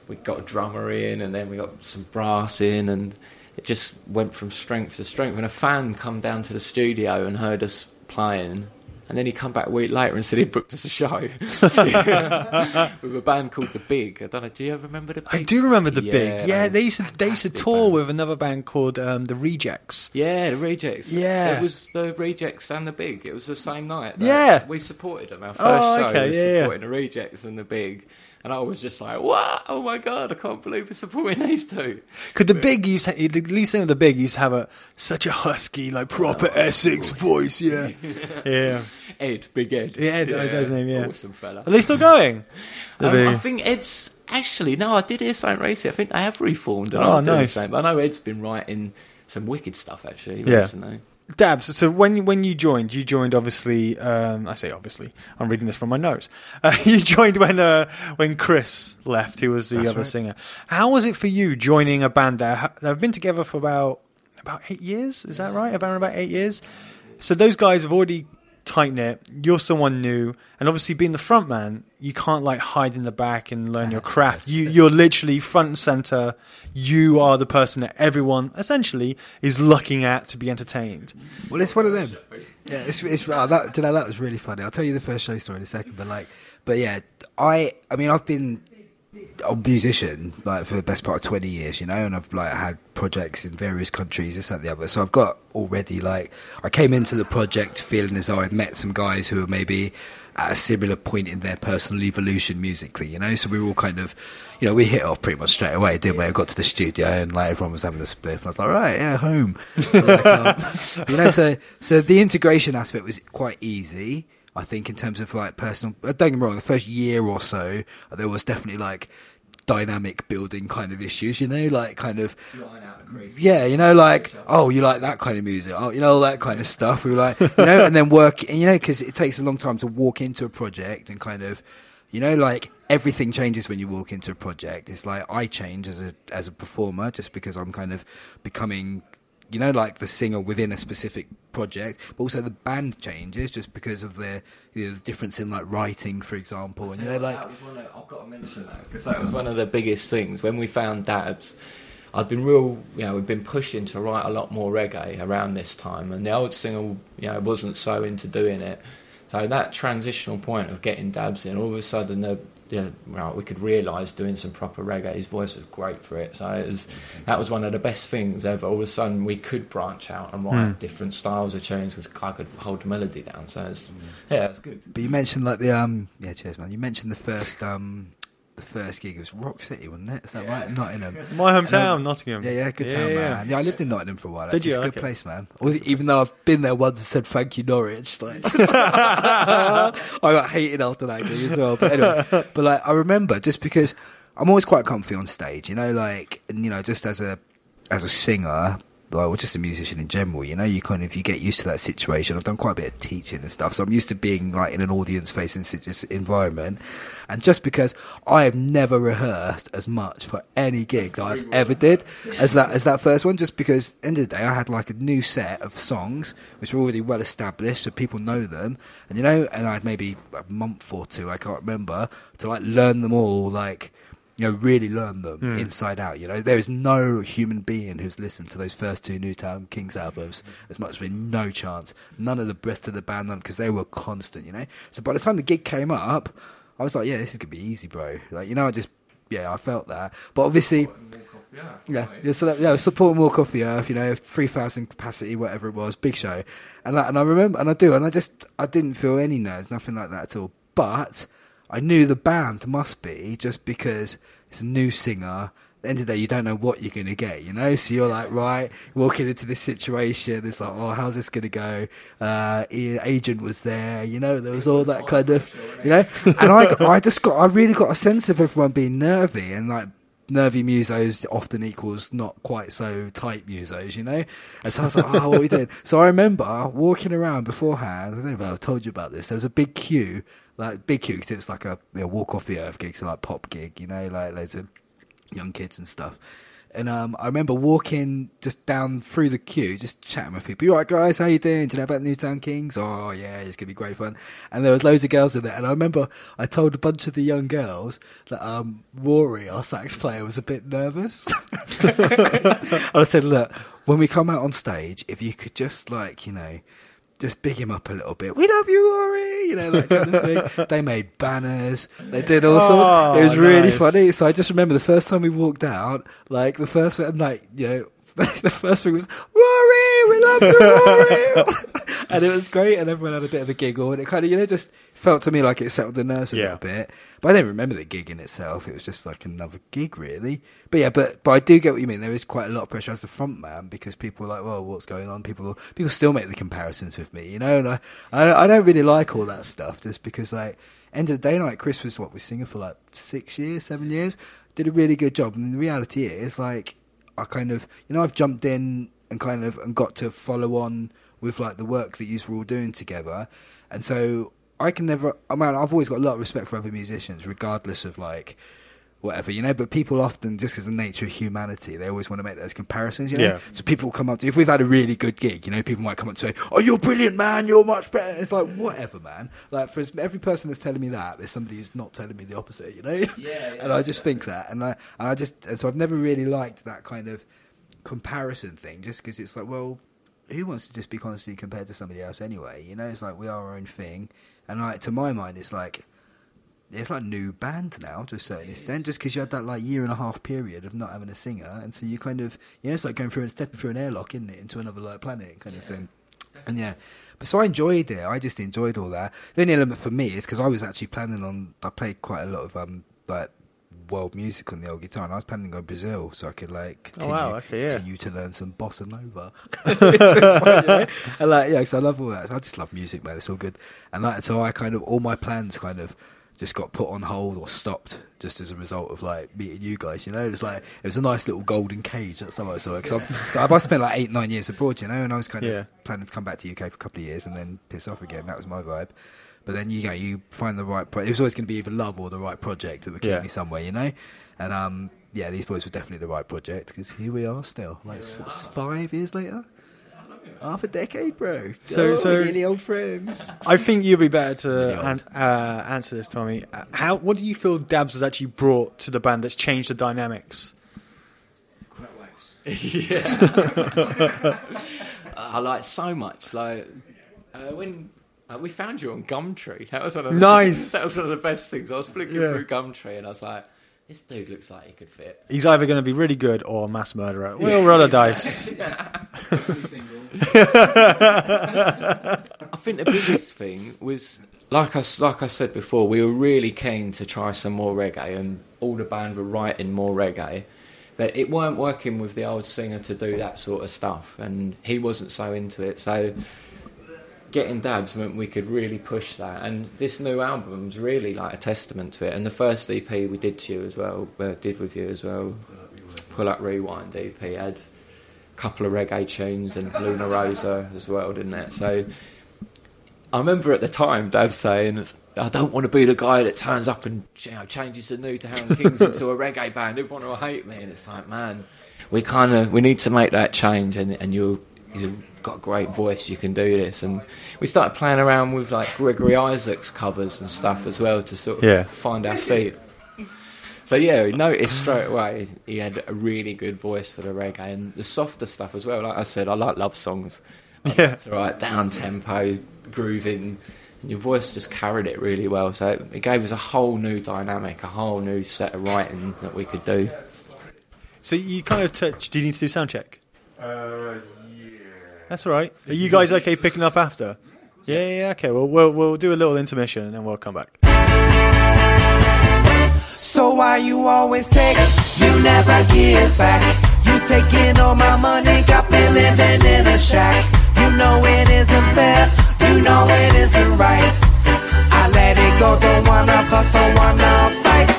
we got a drummer in, and then we got some brass in, and it just went from strength to strength. And a fan come down to the studio and heard us playing, and then he come back a week later and said he booked us a show with a band called The Big. I don't know, do you ever remember The Big? I do remember The Big. Yeah, they used to tour band with another band called The Rejects. Yeah, The Rejects. Yeah, it was The Rejects and The Big. It was the same night. Yeah, we supported them. Our first show was supporting The Rejects and The Big. And I was just like, what? Oh my God, I can't believe we're supporting these two. Because the lead singer of The Big used to have such a husky, like proper Essex voice, yeah. Big Ed. Yeah, that's his name, yeah. Awesome fella. Are they still going? I think Ed's, actually, no, I did hear something recently. I think they have reformed. And nice. But I know Ed's been writing some wicked stuff, actually, recently. Dabs, so when you joined obviously, I say obviously, I'm reading this from my notes. You joined when Chris left, who was the That's other right. singer. How was it for you joining a band that they've been together for about 8 years? Is that right? About 8 years? So those guys have already tight-knit, you're someone new, and obviously being the front man, you can't like hide in the back and learn your craft. You're literally front and center. You are the person that everyone essentially is looking at to be entertained. Well, it's one of them. Yeah, that was really funny. I'll tell you the first show story in a second, but yeah, I mean I've been a musician like for the best part of 20 years, you know, and I've like had projects in various countries, this, that, the other. So I've got already like, I came into the project feeling as though I'd met some guys who were maybe at a similar point in their personal evolution musically, you know. So we were all kind of, you know, we hit off pretty much straight away, didn't we? I got to the studio and like everyone was having a spliff, and I was like, right, yeah, home. You know, so the integration aspect was quite easy. I think in terms of like personal, don't get me wrong, the first year or so, there was definitely like dynamic building kind of issues, you know, like kind of, yeah, you know, like, oh, you like that kind of music, oh, you know, all that kind of stuff. We were like, you know, and then work, you know, because it takes a long time to walk into a project and kind of, you know, like everything changes when you walk into a project. It's like I change as a performer just because I'm kind of becoming, you know, like the singer within a specific project, but also the band changes just because of the, you know, the difference in like writing, for example. And you know, like I've got to mention that because that was one of the biggest things when we found Dabs. I'd been real, you know, we've been pushing to write a lot more reggae around this time, and the old singer, you know, wasn't so into doing it. So that transitional point of getting Dabs in, all of a sudden the we could realise doing some proper reggae. His voice was great for it, so that was one of the best things ever. All of a sudden, we could branch out and write different styles of tunes because I could hold the melody down. So it was good. But you mentioned like the cheers, man. You mentioned the first gig. It was Rock City, wasn't it? Is that right? Nottingham, my hometown, Nottingham. Yeah, good town, man. Yeah, I lived in Nottingham for a while. Did you? It's a good place, man. Even though I've been there once and said thank you, Norwich. Like, I got hated after that gig as well. But anyway, but like I remember just because I'm always quite comfy on stage, you know, like, and you know, just as a singer. Well, just a musician in general, you know, you kind of, you get used to that situation. I've done quite a bit of teaching and stuff, so I'm used to being like in an audience facing environment. And just because I have never rehearsed as much for any gig that I've ever did as that first one, just because at the end of the day I had like a new set of songs which were already well established, so people know them, and you know, and I had maybe a month or two, I can't remember, to like learn them all, like, you know, really learn them inside out, you know. There is no human being who's listened to those first two Newtown Kings albums as much as me, no chance. None of the rest of the band, none, because they were constant, you know. So by the time the gig came up, I was like, yeah, this is going to be easy, bro. Like, you know, I felt that. But obviously... supporting Walk Off the Earth, you know, 3,000 capacity, whatever it was, big show. And I remember, and I do, and I didn't feel any nerves, nothing like that at all. But... I knew the band must be, just because it's a new singer. At the end of the day, you don't know what you're going to get, you know? So you're like, right, walking into this situation, it's like, oh, how's this going to go? Ian Agent was there, you know? There was all that kind of, you know? And I really got a sense of everyone being nervy, and like, nervy musos often equals not quite so tight musos, you know? And so I was like, oh, what are we doing? So I remember walking around beforehand, I don't know if I've told you about this, there was a big queue, because it was like a, you know, Walk Off the Earth gig, so like pop gig, you know, like loads of young kids and stuff. And I remember walking just down through the queue, just chatting with people. You all right, guys? How you doing? Do you know about Newtown Kings? Oh, yeah, it's going to be great fun. And there was loads of girls in there. And I remember I told a bunch of the young girls that Rory, our sax player, was a bit nervous. And I said, look, when we come out on stage, if you could just, like, you know, just big him up a little bit. We love you, Rory! You know, that kind of thing. They made banners. They did all sorts. It was really funny. So I just remember the first time we walked out, like, the first thing, I'm like, you know, the first thing was, Rory! We love you, Rory! And it was great, and everyone had a bit of a giggle, and it kind of, you know, just felt to me like it settled the nerves a little bit. But I don't remember the gig in itself. It was just like another gig, really. But yeah, but I do get what you mean. There is quite a lot of pressure as the front man, because people are like, well, what's going on? People still make the comparisons with me, you know, and I don't really like all that stuff, just because, like, end of the day, like, Chris was, was singer for like 7 years, did a really good job. And the reality is, like, I kind of, you know, I've jumped in and kind of and got to follow on with like the work that you were all doing together. And so I can never, I mean, I've always got a lot of respect for other musicians, regardless of like whatever, you know, but people often, just because of the nature of humanity, they always want to make those comparisons, you know. Yeah. So people come up to, if we've had a really good gig, you know, people might come up to say, oh, you're brilliant, man, you're much better. And it's like, whatever, man. Like, for every person that's telling me that, there's somebody who's not telling me the opposite, you know. Yeah, and I just think that, and so I've never really liked that kind of comparison thing, just because it's like, well, who wants to just be constantly compared to somebody else anyway, you know? It's like, we are our own thing. And like, to my mind, it's like new band now to a certain extent, just because you had that like 1.5 year period of not having a singer, and so you kind of, you know, it's like going through and stepping through an airlock, isn't it, into another like planet kind of thing. And yeah, but so I enjoyed it. I just enjoyed all that. The only element for me is because I was actually planning on, I played quite a lot of like world music on the old guitar, and I was planning on going to Brazil so I could like continue to learn some bossa nova. And like, yeah, because I love all that. So I just love music, man. It's all good. And like, so I kind of, all my plans kind of just got put on hold or stopped just as a result of like meeting you guys, you know. It's like, it was a nice little golden cage. That's how I saw it. Cause I spent like 8-9 years abroad, you know, and I was kind of planning to come back to UK for a couple of years and then piss off again. That was my vibe. But then, you know, you find the right project. It was always going to be either love or the right project that would keep me somewhere, you know. And yeah, these boys were definitely the right project, because here we are still, like, 5 years later. Half a decade, bro. So really old friends. I think you'd be better to answer this, Tommy. What do you feel Dabs has actually brought to the band that's changed the dynamics? Yeah. I like so much. Like when we found you on Gumtree, that was one of the best things. I was flicking through Gumtree and I was like, this dude looks like he could fit. He's either going to be really good or a mass murderer. We'll roll a dice. I think the biggest thing was, like I said before, we were really keen to try some more reggae, and all the band were writing more reggae. But it weren't working with the old singer to do that sort of stuff, and he wasn't so into it. So getting Dabs meant we could really push that, and this new album's really like a testament to it. And the first EP we did to you as well, Pull Up Rewind EP, had a couple of reggae tunes and Luna Rosa as well, didn't it? So I remember at the time Dabs saying, I don't want to be the guy that turns up and, you know, changes the Newtown Kings into a reggae band. Everyone will hate me. And it's like, man, we need to make that change, and you've got a great voice, you can do this. And we started playing around with like Gregory Isaacs covers and stuff as well to sort of find our feet. So yeah, we noticed straight away he had a really good voice for the reggae and the softer stuff as well. Like I said, I like love songs. Like to write down tempo, grooving, and your voice just carried it really well. So it gave us a whole new dynamic, a whole new set of writing that we could do. So you kind of touched, do you need to do sound check? That's all right. Are you guys okay picking up after? Yeah, okay. Well, we'll do a little intermission and then we'll come back. So why you always take, you never give back? You taking all my money, got me living in a shack. You know it isn't fair, you know it isn't right. I let it go, don't wanna fuss, don't wanna fight.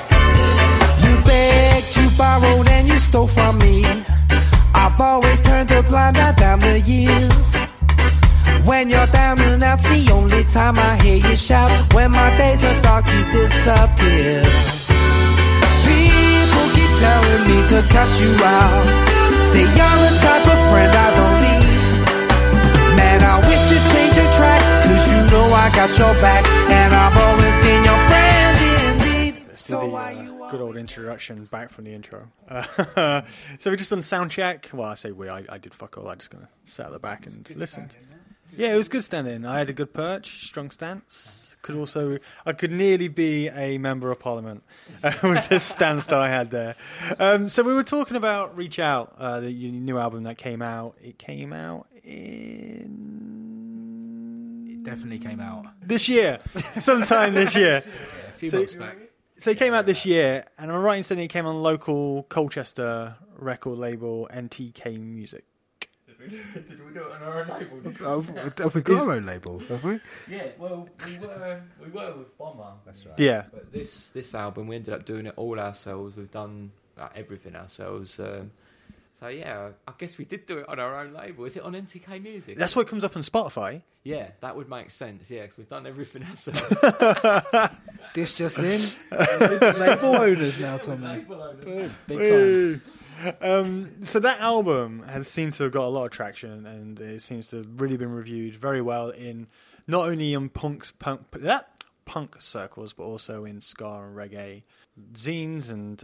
You begged, you borrowed, and you stole from me. I've always turned a blind eye down the years. When you're down and out's the only time I hear you shout. When my days are dark, you disappear. People keep telling me to cut you out. Say you're the type of friend I don't need. Man, I wish you'd change your track, cause you know I got your back, and I've always been your friend indeed. So why you? Good old introduction back from the intro. So we're just on sound check. Well, I say we. I did fuck all. I just gonna sat at the back and listened. Yeah, it was good standing. I had a good perch, strong stance. I could nearly be a member of parliament with the stance that I had there. So we were talking about Reach Out, the new album that came out. It came out in. It definitely came out this year, sometime this year. Yeah, a few months back. So it came out this year, and I'm right in saying it came on local Colchester record label, NTK Music. Did we do it on our own label? Have we got our own label, have we? Yeah, well, we were with Bomber. That's right. Yeah. But this album, we ended up doing it all ourselves. We've done everything ourselves. So yeah, I guess we did do it on our own label. Is it on NTK Music? That's what comes up on Spotify. Yeah, that would make sense. Yeah, because we've done everything ourselves. This just in, label owners now, Tommy. Label owners. Big time. So that album has seemed to have got a lot of traction, and it seems to have really been reviewed very well in not only in punk circles, but also in ska and reggae zines, and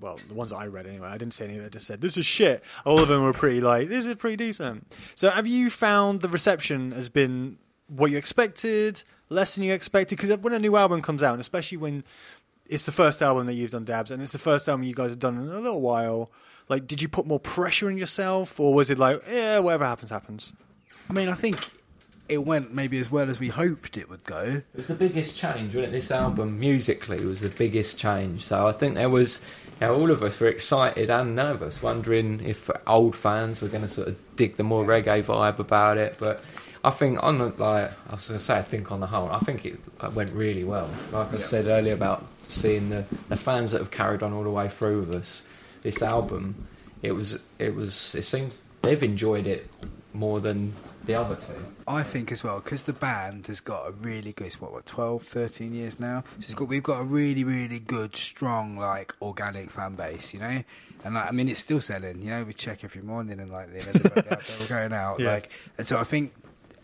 well, the ones that I read anyway. I didn't see any that just said this is shit. All of them were pretty like, this is pretty decent. So have you found the reception has been what you expected, less than you expected? Because when a new album comes out, and especially when it's the first album that you've done, Dabs, and it's the first album you guys have done in a little while, like, did you put more pressure on yourself, or was it like, yeah, whatever happens happens? I mean, I think it went maybe as well as we hoped it would go. It was the biggest change, wasn't it? This album musically was the biggest change. So I think there was, you know, all of us were excited and nervous, wondering if old fans were going to sort of dig the more reggae vibe about it. But I think on the, like I was going to say, I think on the whole, I think it went really well. Like I said earlier about seeing the fans that have carried on all the way through with us, this album, it seems they've enjoyed it more than the other two. I think as well, because the band has got a really good, it's what 12, 13 years now, so it's got, we've got a really, really good, strong, like, organic fan base, you know? And, like, I mean, it's still selling, you know? We check every morning and, like, they're going out, like... And so I think,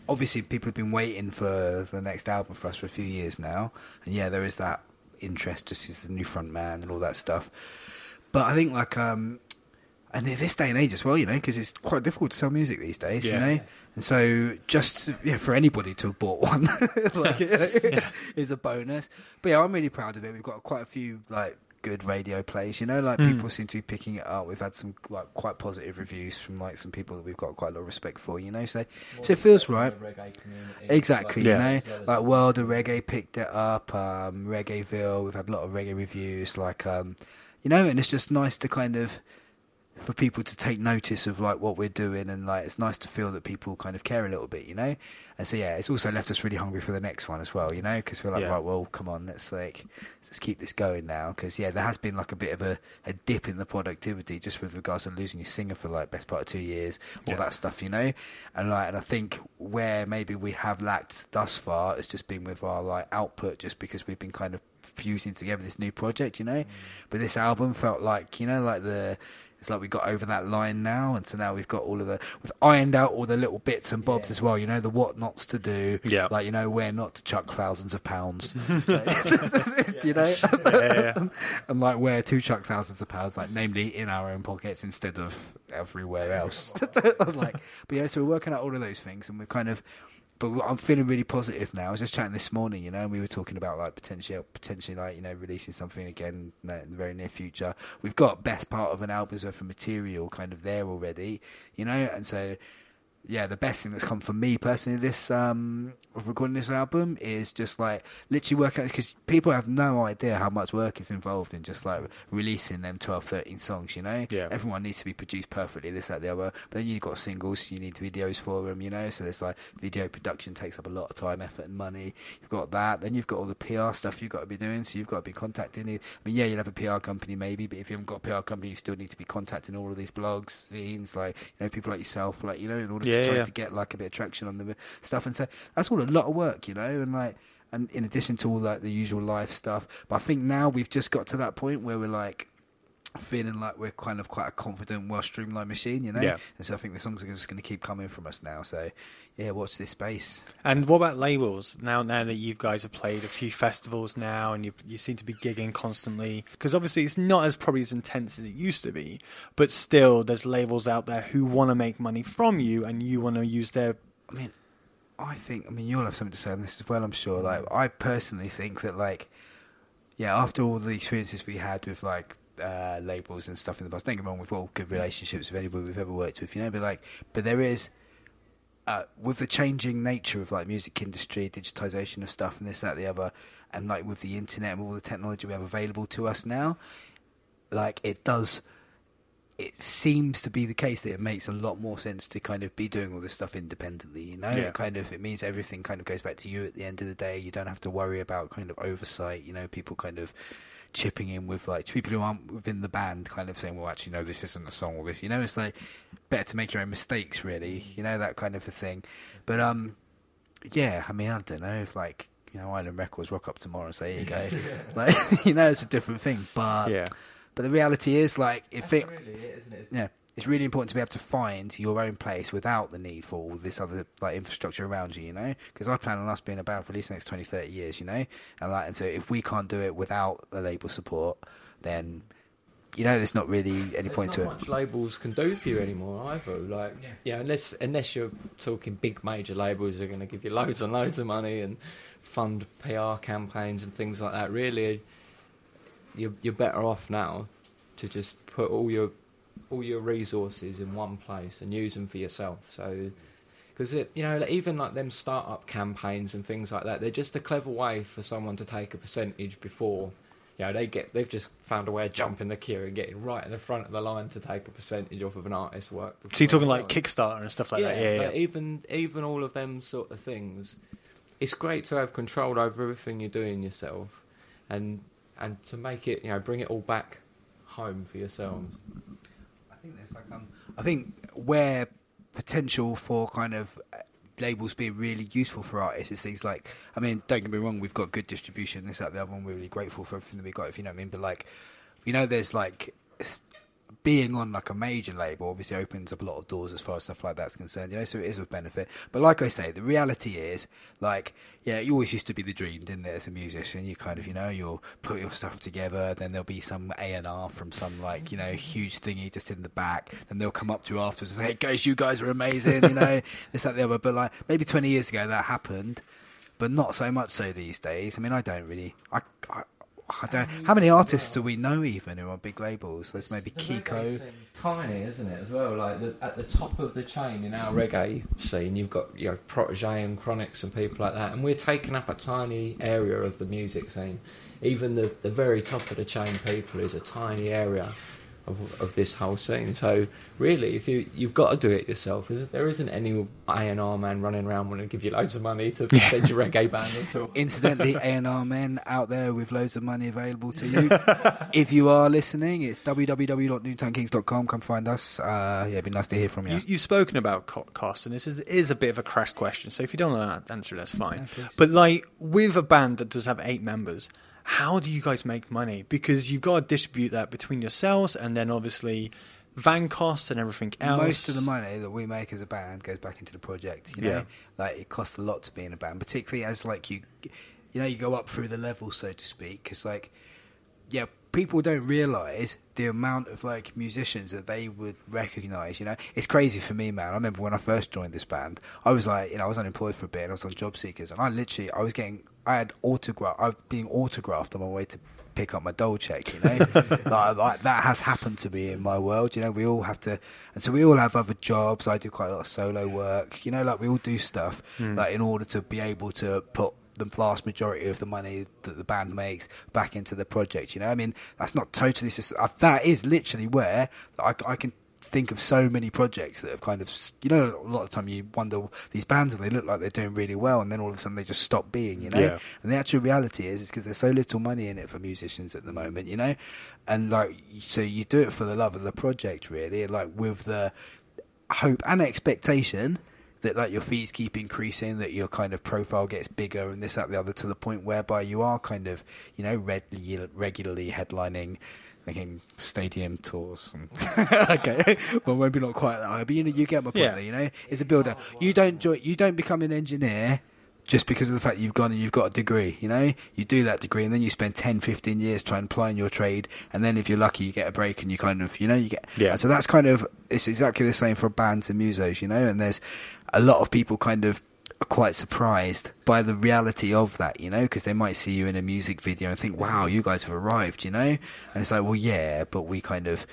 obviously, people have been waiting for the next album for us for a few years now, and, yeah, there is that interest, just as the new front man and all that stuff. But I think, like, and in this day and age as well, you know, because it's quite difficult to sell music these days, you know? And so just for anybody to have bought one like, is a bonus. But yeah, I'm really proud of it. We've got quite a few like good radio plays, you know, like people seem to be picking it up. We've had some like quite positive reviews from like some people that we've got quite a lot of respect for, you know, so more so it feels right. Exactly, like, you know, like World of Reggae picked it up, Reggaeville, we've had a lot of reggae reviews, like, you know, and it's just nice to kind of, for people to take notice of like what we're doing, and like it's nice to feel that people kind of care a little bit, you know. And so yeah, it's also left us really hungry for the next one as well, you know, because we're like, right, well, come on, let's keep this going now, because yeah, there has been like a bit of a dip in the productivity just with regards to losing your singer for like best part of 2 years, all that stuff, you know. And like, and I think where maybe we have lacked thus far has just been with our like output, just because we've been kind of fusing together this new project, you know. But this album felt like, you know, like it's like we got over that line now, and so now we've got all of we've ironed out all the little bits and bobs as well, you know, the what nots to do, like, you know, where not to chuck thousands of pounds, you know, and like where to chuck thousands of pounds, like namely in our own pockets instead of everywhere else. Like, but yeah, so we're working out all of those things, and we're kind of, but I'm feeling really positive now. I was just chatting this morning, you know, and we were talking about like potentially like, you know, releasing something again in the very near future. We've got best part of an album's worth of material kind of there already, you know, and so yeah, the best thing that's come for me personally this of recording this album is just like literally work out, because people have no idea how much work is involved in just like releasing them 12, 13 songs, you know. Everyone needs to be produced perfectly, this, that, the other, but then you've got singles, you need videos for them, you know, so there's like video production takes up a lot of time, effort and money. You've got that, then you've got all the PR stuff you've got to be doing, so you've got to be contacting it. I mean, yeah, you'll have a PR company maybe, but if you haven't got a PR company, you still need to be contacting all of these blogs, zines, like, you know, people like yourself, like, you know, in order to try to get like a bit of traction on the stuff. And so that's all a lot of work, you know, and like, and in addition to all like the usual live stuff. But I think now we've just got to that point where we're like feeling like we're kind of quite a confident, well streamlined machine, you know. And so I think the songs are just going to keep coming from us now, so yeah, watch this space. And what about labels now that you guys have played a few festivals now, and you seem to be gigging constantly, because obviously it's not as probably as intense as it used to be, but still there's labels out there who want to make money from you, and you want to use their, I mean you'll have something to say on this as well, I'm sure. Like, I personally think that, like, yeah, after all the experiences we had with like labels and stuff in the past, don't get me wrong, we've all good relationships with anybody we've ever worked with, you know, but there is with the changing nature of like music industry, digitization of stuff and this, that, the other, and like with the internet and all the technology we have available to us now, like it seems to be the case that it makes a lot more sense to kind of be doing all this stuff independently, you know. It means everything kind of goes back to you at the end of the day. You don't have to worry about kind of oversight, you know, people kind of chipping in with like people who aren't within the band kind of saying, well, actually, no, this isn't a song or this, you know, it's like better to make your own mistakes, really, you know, that kind of a thing. But yeah, I mean, I don't know if like, you know, Island Records rock up tomorrow and say, here you go. Yeah. Like, you know, it's a different thing. But yeah. But the reality is, like, if it, really it, isn't it? Yeah, it's really important to be able to find your own place without the need for all this other like infrastructure around you, you know? Because I plan on us being a band for at least the next 20, 30 years, you know? And like, and so if we can't do it without a label support, then, you know, there's not really any point to it. There's not much labels can do for you anymore either. Like, yeah, you know, unless you're talking big major labels, they're going to give you loads and loads of money and fund PR campaigns and things like that. Really, you're better off now to just put all your resources in one place and use them for yourself. So, because you know, like, even like them startup campaigns and things like that, they're just a clever way for someone to take a percentage before. You know, they've just found a way of jumping the queue and getting right in the front of the line to take a percentage off of an artist's work. So you're talking like Kickstarter and stuff like that? Yeah, yeah. Even all of them sort of things. It's great to have control over everything you're doing yourself and to make it, you know, bring it all back home for yourselves. I think there's like, I think where potential for kind of labels being really useful for artists is things like, I mean, don't get me wrong, we've got good distribution, this, that, the other one, we're really grateful for everything that we got, if you know what I mean, but like, you know, there's like, being on like a major label obviously opens up a lot of doors as far as stuff like that's concerned, you know, so it is of benefit. But like I say, the reality is, like, yeah, you always used to be the dream, didn't it, as a musician? You kind of, you know, you'll put your stuff together, then there'll be some A&R from some, like, you know, huge thingy just in the back, and they'll come up to you afterwards and say, hey guys, you guys are amazing, you know, this, that, the other. But like, maybe 20 years ago that happened, but not so much so these days. I mean, I don't. How many artists do we know even who are on big labels? There's maybe the Kiko. Tiny, isn't it? As well, like at the top of the chain in our reggae scene, you've got, you know, Protege and Chronics and people like that, and we're taking up a tiny area of the music scene. Even the very top of the chain people is a tiny area of this whole scene. So really, if you've got to do it yourself, there isn't any A&R man running around wanting to give you loads of money to send your reggae band at all. Incidentally, A&R men out there with loads of money available to you, if you are listening, it's www.newtownkings.com. Come find us. Yeah, it'd be nice to hear from you. You've spoken about cost, and this is a bit of a crass question, so if you don't want to answer, that's fine. No, but like, with a band that does have 8 members, how do you guys make money? Because you've got to distribute that between yourselves and then obviously van costs and everything else. Most of the money that we make as a band goes back into the project, you know? Yeah. Like, it costs a lot to be in a band, particularly as, like, you know, you go up through the level, so to speak, because, like, yeah, people don't realise the amount of, like, musicians that they would recognise, you know? It's crazy for me, man. I remember when I first joined this band, I was, like, you know, I was unemployed for a bit and I was on job seekers, and I was being autographed on my way to pick up my dole check, you know. like that has happened to me in my world, you know. We all have to, and so we all have other jobs. I do quite a lot of solo work, you know, like we all do stuff like in order to be able to put the vast majority of the money that the band makes back into the project, you know. I mean, that's not totally, that is literally where I can think of so many projects that have kind of, you know, a lot of the time you wonder, these bands, and they look like they're doing really well, and then all of a sudden they just stop being, you know. Yeah. And the actual reality is it's because there's so little money in it for musicians at the moment, you know. And like, so you do it for the love of the project, really, like with the hope and expectation that like your fees keep increasing, that your kind of profile gets bigger and this, that, the other, to the point whereby you are kind of, you know, regularly headlining making stadium tours. And okay, well, maybe not quite that high, but you know, you get my point. Yeah. There, you know, it's a builder. You don't become an engineer just because of the fact that you've gone and you've got a degree, you know. You do that degree and then you spend 10, 15 years trying to apply in your trade, and then if you're lucky you get a break and you kind of, you know, you get... Yeah. So that's kind of... It's exactly the same for bands and musos, you know, and there's a lot of people kind of are quite surprised by the reality of that, you know, because they might see you in a music video and think, wow, you guys have arrived, you know. And it's like, well, yeah, but we kind of...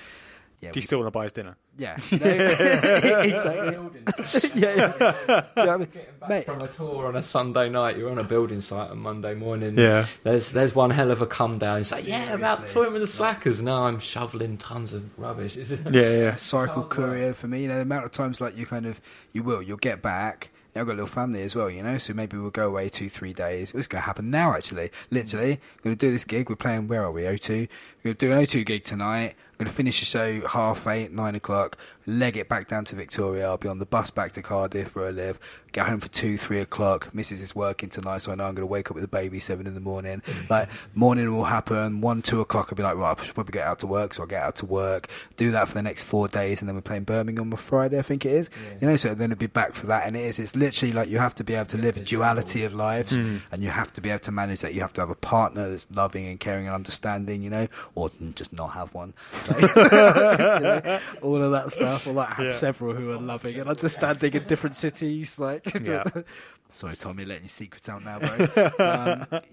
Yeah, do you still want to buy us dinner? Yeah. You know? Exactly. Yeah. You know I mean? Getting back from a tour on a Sunday night, you're on a building site on Monday morning. Yeah. There's one hell of a come down. It's like, yeah, about touring with the Slackers. No, I'm shoveling tons of rubbish. Yeah. Cycle courier for me. You know, the amount of times like you kind of, you'll get back. I've got a little family as well, you know, so maybe we'll go away 2-3 days. It's going to happen now, actually. Literally, I'm going to do this gig. We're playing, where are we, O2? We're going to do an O2 gig tonight. I'm going to finish the show 8:30, 9 o'clock, leg it back down to Victoria. I'll be on the bus back to Cardiff where I live, get home for 2-3 o'clock. Mrs. is working tonight, so I know I'm going to wake up with the baby 7 in the morning. Like, morning will happen, 1-2 o'clock. I'll be like, right, I should probably get out to work, so I'll get out to work, do that for the next 4 days, and then we're playing Birmingham on Friday, I think it is. Yeah. You know, so then I'll be back for that, and it's literally like you have to be able to live a duality of lives, and you have to be able to manage that. You have to have a partner that's loving and caring and understanding, you know, or just not have one. Like, you know, all of that stuff, or like have several who are loving and understanding in different cities. Like, sorry, Tommy, letting your secrets out now, bro.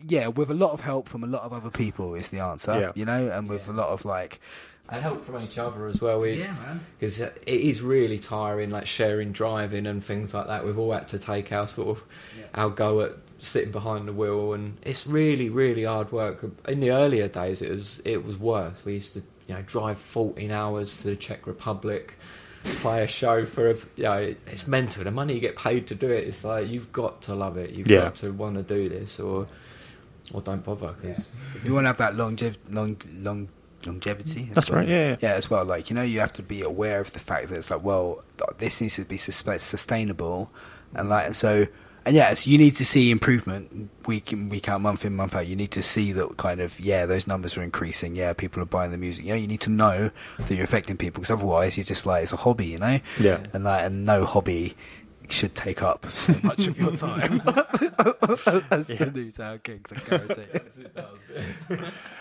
Yeah, with a lot of help from a lot of other people is the answer, you know, and with a lot of like. And help from each other as well. Because it is really tiring, like sharing, driving and things like that. We've all had to take our sort of our go at sitting behind the wheel, and it's really, really hard work. In the earlier days, it was worse. We used to, you know, drive 14 hours to the Czech Republic, play a show for a, you know, it's mental. The money you get paid to do it, it's like you've got to love it. You've got to want to do this, or don't bother. Cause if you want to have that longevity. That's right, yeah, as well. Like, you know, you have to be aware of the fact that it's like, well, this needs to be sustainable, and like, and so, and yes, you need to see improvement week out, month in, month out. You need to see that kind of, those numbers are increasing. Yeah, people are buying the music. You know, you need to know that you're affecting people, because otherwise you're just like, it's a hobby, you know? Yeah. And like, and no hobby should take up so much of your time. As the Newtown Kings, I guarantee. Yes, it does.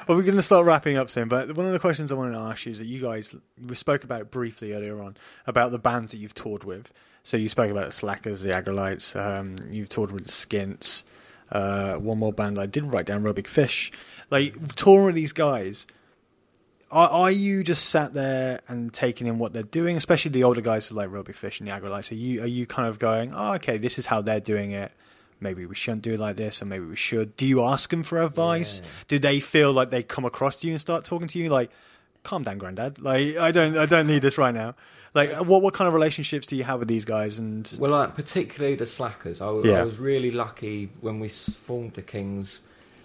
Well, we're going to start wrapping up soon, but one of the questions I wanted to ask you is that you guys, we spoke about it briefly earlier on, about the bands that you've toured with. So you spoke about the Slackers, the Aggrolites, you've toured with the Skints, one more band I did write down, Real Big Fish. Like, touring with these guys, are you just sat there and taking in what they're doing, especially the older guys like Real Big Fish and the Aggrolites? Are you kind of going, oh, okay, this is how they're doing it. Maybe we shouldn't do it like this, or maybe we should. Do you ask them for advice? Yeah. Do they feel like they come across to you and start talking to you? Like, calm down, granddad. Like, I don't need this right now. Like, what kind of relationships do you have with these guys? And well, like, particularly the Slackers. I was really lucky when we formed the Kings.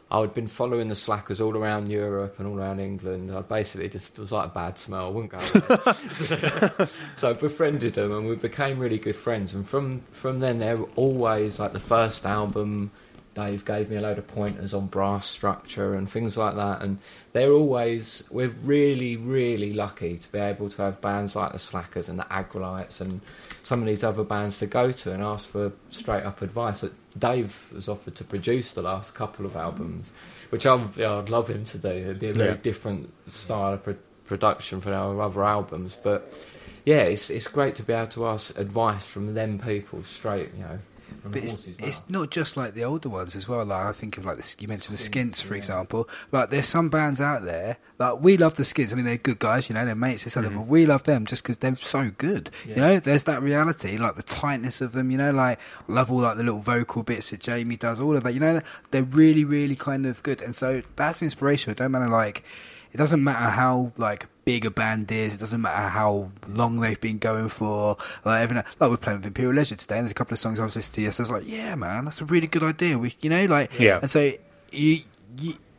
I had been following the Slackers all around Europe and all around England. I basically just, it was like a bad smell. I wouldn't go there. So I befriended them, and we became really good friends. And from then, they were always, like the first album, Dave gave me a load of pointers on brass structure and things like that, and they're always, we're really, really lucky to be able to have bands like the Slackers and the Aggrolites and some of these other bands to go to and ask for straight up advice. Dave has offered to produce the last couple of albums, which I'd love him to do. It'd be a very different style of production for our other albums, but yeah, it's great to be able to ask advice from them people straight, you know. But it's not just like the older ones as well. Like, I think of like this, you mentioned the Skints, for example. Like, there's some bands out there, like, we love the Skints. I mean, they're good guys, you know, they're mates, they sell them, but we love them just because they're so good. Yeah. You know, there's that reality, like the tightness of them, you know, like, love all like the little vocal bits that Jamie does, all of that, you know, they're really, really kind of good. And so that's inspirational. Don't matter, like, it doesn't matter how like big a band is, it doesn't matter how long they've been going for. Like, every now, like, we're playing with Imperial Leisure today, and there's a couple of songs I was listening to yesterday. I was like, yeah, man, that's a really good idea. We, you know, like, and so you,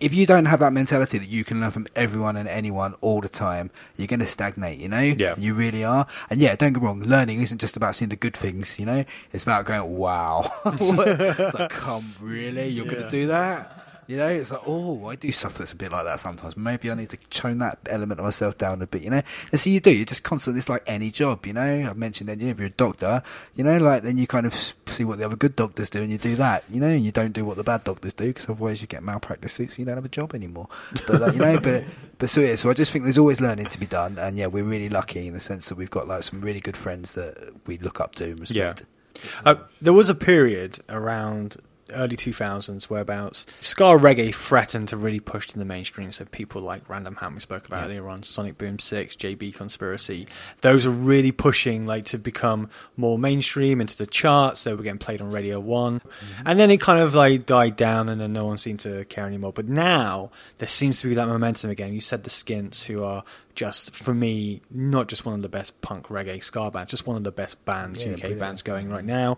if you don't have that mentality that you can learn from everyone and anyone all the time, you're going to stagnate, you know? Yeah. You really are. And yeah, don't get me wrong, learning isn't just about seeing the good things, you know? It's about going, wow. It's like, come, really? You're going to do that? You know, it's like, oh, I do stuff that's a bit like that sometimes. Maybe I need to tone that element of myself down a bit, you know? And so you do. You're just constantly, it's like any job, you know? I've mentioned that if you're a doctor, you know, like, then you kind of see what the other good doctors do and you do that, you know? And you don't do what the bad doctors do, because otherwise you get malpractice suits, so you don't have a job anymore. But, like, you know, but so it is. So I just think there's always learning to be done. And, yeah, we're really lucky in the sense that we've got, like, some really good friends that we look up to and respect. Yeah. There was a period around early 2000s whereabouts ska reggae threatened to really push to the mainstream, so people like Random Hound we spoke about earlier on, Sonic Boom 6, JB Conspiracy, those are really pushing like to become more mainstream into the charts. They were getting played on Radio 1 and then it kind of like died down, and then no one seemed to care anymore. But now there seems to be that momentum again. You said the Skints, who are just, for me, not just one of the best punk reggae ska bands, just one of the best bands, UK brilliant. Bands going right now.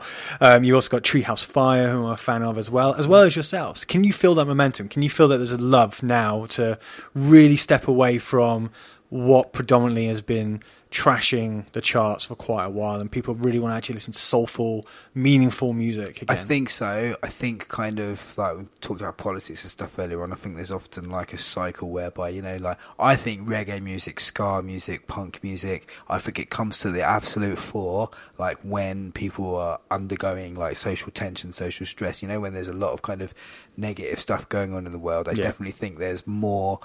You've also got Treehouse Fire, who I'm a fan of as well as yourselves. Can you feel that momentum? Can you feel that there's a love now to really step away from what predominantly has been trashing the charts for quite a while, and people really want to actually listen to soulful, meaningful music again? I think so. I think kind of like we talked about politics and stuff earlier on, I think there's often like a cycle whereby, you know, like I think reggae music, ska music, punk music, I think it comes to the absolute fore like when people are undergoing like social tension, social stress, you know, when there's a lot of kind of negative stuff going on in the world. I definitely think there's more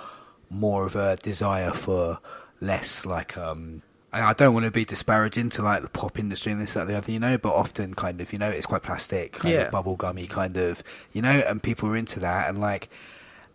of a desire for less like I don't want to be disparaging to like the pop industry and this, that, the other, you know, but often kind of, you know, it's quite plastic, kind of bubblegummy kind of, you know, and people are into that. And like,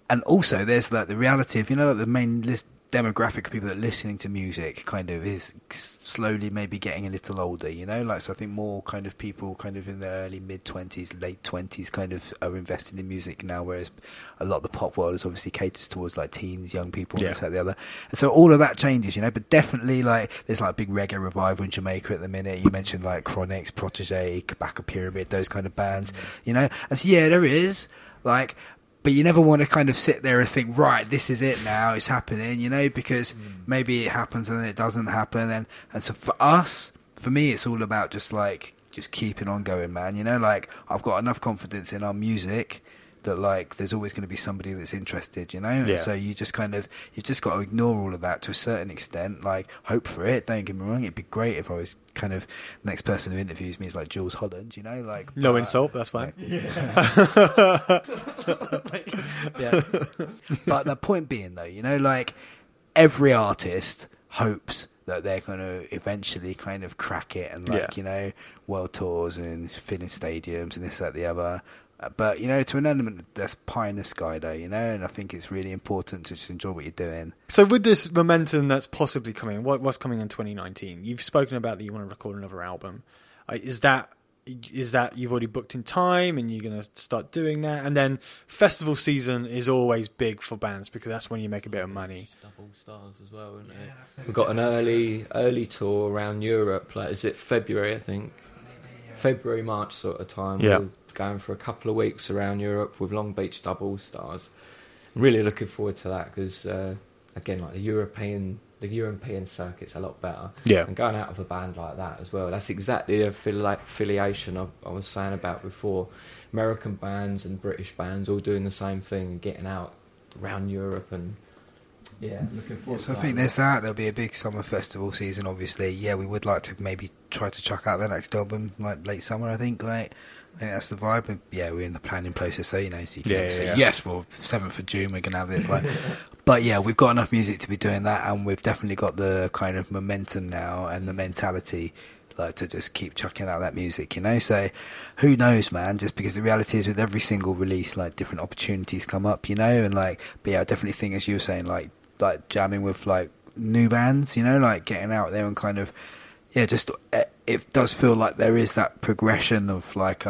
and also there's like the reality of, you know, like the main demographic of people that are listening to music kind of is slowly maybe getting a little older, you know, like, so I think more kind of people kind of in their early mid 20s, late 20s kind of are invested in music now, whereas a lot of the pop world is obviously caters towards like teens, young people, and this, that, the other. And so all of that changes, you know, but definitely like there's like a big reggae revival in Jamaica at the minute. You mentioned like Chronix, Protege, Kabaka Pyramid, those kind of bands, you know, and so yeah, there is like, but you never want to kind of sit there and think, right, this is it now, it's happening, you know, because maybe it happens and then it doesn't happen. And so for us, for me, it's all about just like, just keeping on going, man. You know, like I've got enough confidence in our music that like there's always going to be somebody that's interested, you know. And so you just kind of, you've just got to ignore all of that to a certain extent, like hope for it, don't get me wrong, it'd be great if I was kind of the next person who interviews me is like Jules Holland, you know, like no insult, that's fine. But the point being though, you know, like every artist hopes that they're going to eventually kind of crack it and like you know, world tours and filling stadiums and this, that, the other. But, you know, to an element, that's pie in the sky, though, you know, and I think it's really important to just enjoy what you're doing. So with this momentum that's possibly coming, what's coming in 2019? You've spoken about that you want to record another album. Is that you've already booked in time and you're going to start doing that? And then festival season is always big for bands because that's when you make a bit of money. Double stars as well, isn't it? Yeah, we've got an early tour around Europe. Like, is it February, I think? February, March sort of time. Yeah. We're going for a couple of weeks around Europe with Long Beach Double Stars. Really looking forward to that because, again, like the European circuit's a lot better. Yeah. And going out of a band like that as well, that's exactly the affiliation I was saying about before. American bands and British bands all doing the same thing, getting out around Europe and... Yeah, looking forward. So I think there's that. There'll be a big summer festival season, obviously. Yeah, we would like to maybe try to chuck out the next album like late summer. I think that's the vibe. But yeah, we're in the planning process, so you know, so you can say yes, well, 7th of June we're gonna have this. Like, but yeah, we've got enough music to be doing that, and we've definitely got the kind of momentum now and the mentality. Like to just keep chucking out that music, you know, so who knows, man, just because the reality is with every single release like different opportunities come up, you know, and like, but yeah, I definitely think as you were saying, like jamming with like new bands, you know, like getting out there and kind of, yeah, just it does feel like there is that progression of like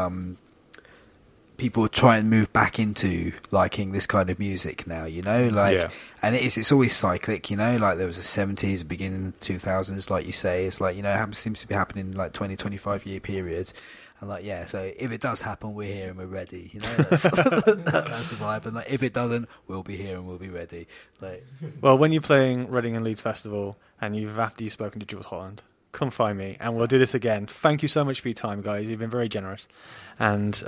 people try and move back into liking this kind of music now, you know, like and it's always cyclic, you know, like there was the 70s, beginning of the 2000s, like you say, it's like, you know, it seems to be happening in like 20-25 year periods, and like yeah, so if it does happen, we're here and we're ready, you know, that's, that's the vibe. And like if it doesn't, we'll be here and we'll be ready. Like, well, when you're playing Reading and Leeds Festival and after you've spoken to Jules Holland, come find me and we'll do this again. Thank you so much for your time, guys. You've been very generous. And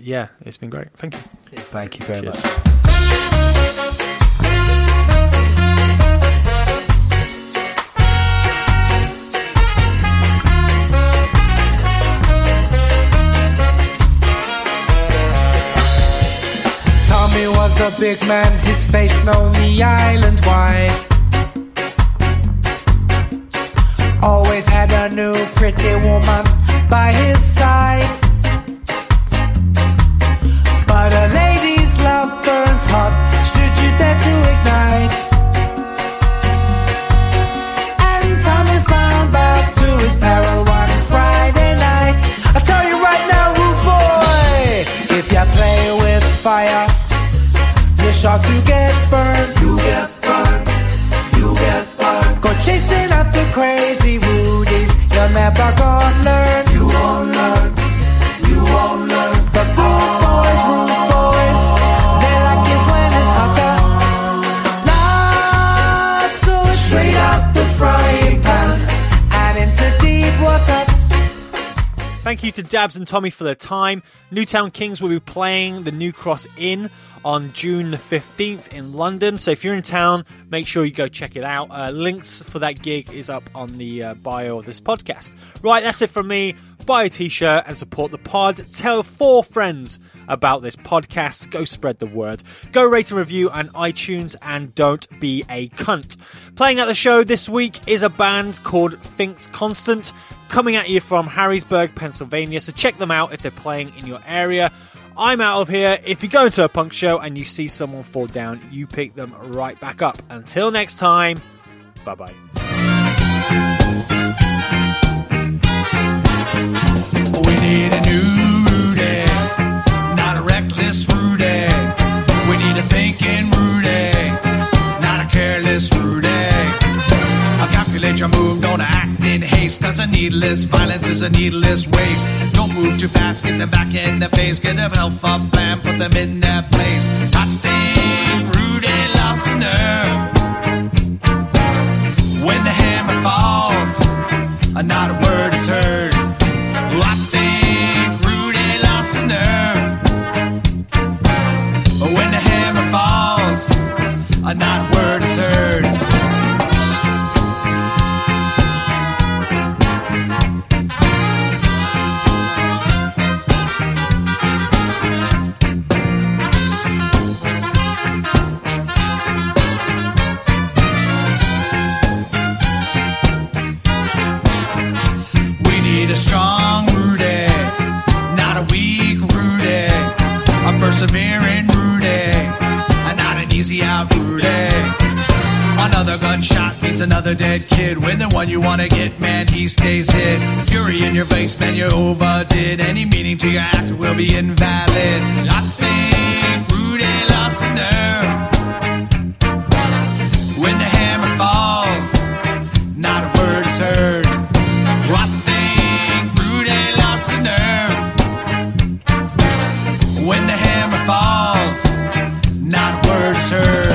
yeah, it's been great. Thank you. Thank you very Cheers. Much. Tommy was the big man, his face known the island wide. Always had a new pretty woman by his side. But a lady's love burns hot, should you dare to ignite. And Tommy found back to his peril one Friday night. I tell you right now, rude boy, if you play with fire, you're sure to get burned. You get burned, you get burned. crazy road is, you're never gonna learn. You won't learn, you won't learn. The rude boys, they like it when it's hotter. Lord, so straight out the frying pan and into deep water. Thank you to Dabs and Tommy for their time. Newtown Kings will be playing the New Cross Inn on June the 15th in London. So if you're in town, make sure you go check it out. Links for that gig is up on the bio of this podcast. Right, that's it from me. Buy a t-shirt and support the pod. Tell 4 friends about this podcast. Go spread the word. Go rate and review on iTunes, and don't be a cunt. Playing at the show this week is a band called Finks Constant, coming at you from Harrisburg, Pennsylvania. So check them out if they're playing in your area. I'm out of here. If you go to a punk show and you see someone fall down, you pick them right back up. Until next time, bye-bye. We need a new Rudy, not a reckless Rudy. We need a thinking Rudy, not a careless Rudy. I'll calculate your move, don't act in haste, cause a needless violence is a needless waste. Don't move too fast, get them back in the face, get them help up and put them in their place. Hot thing, Rudy lost a nerve. When the hammer falls, not a word is heard. I think Rudy lost a nerve. When the hammer falls, not a word is heard. Persevering Rudy, not an easy out Rudy. Another gunshot meets another dead kid. When the one you wanna get, man, he stays hid. Fury in your face, man, you overdid. Any meaning to your act will be invalid. I think Rudy lost a nerve. When the hammer falls, not a word is heard. I think Rudy lost a nerve. When the falls, not words heard.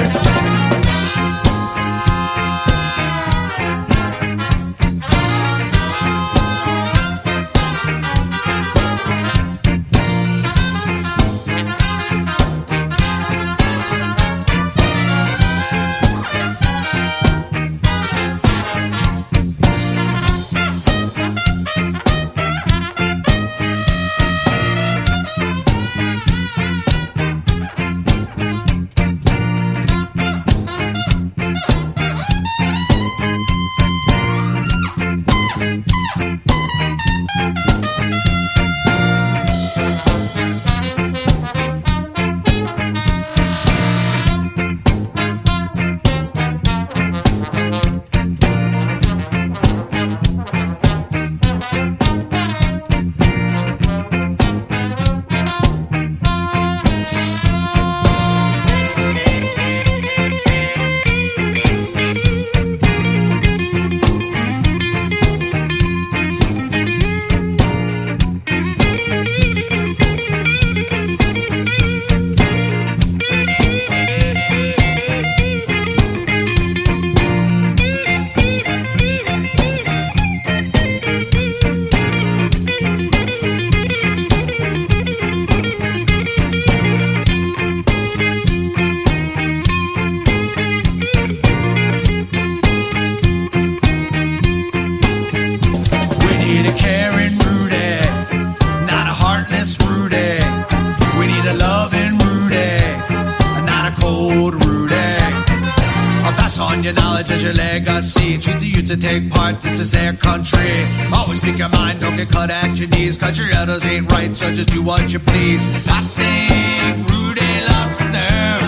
Take part, this is their country. Always speak your mind, don't get cut at your knees, cause your elders ain't right, so just do what you please. I think Rudy lost his nerve.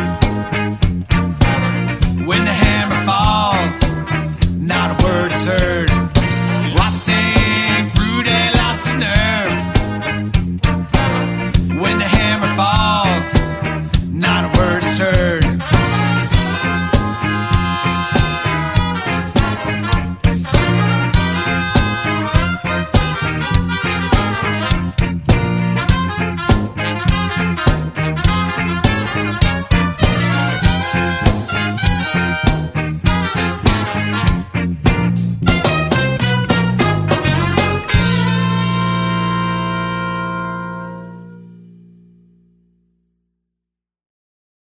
When the hammer falls, not a word is heard.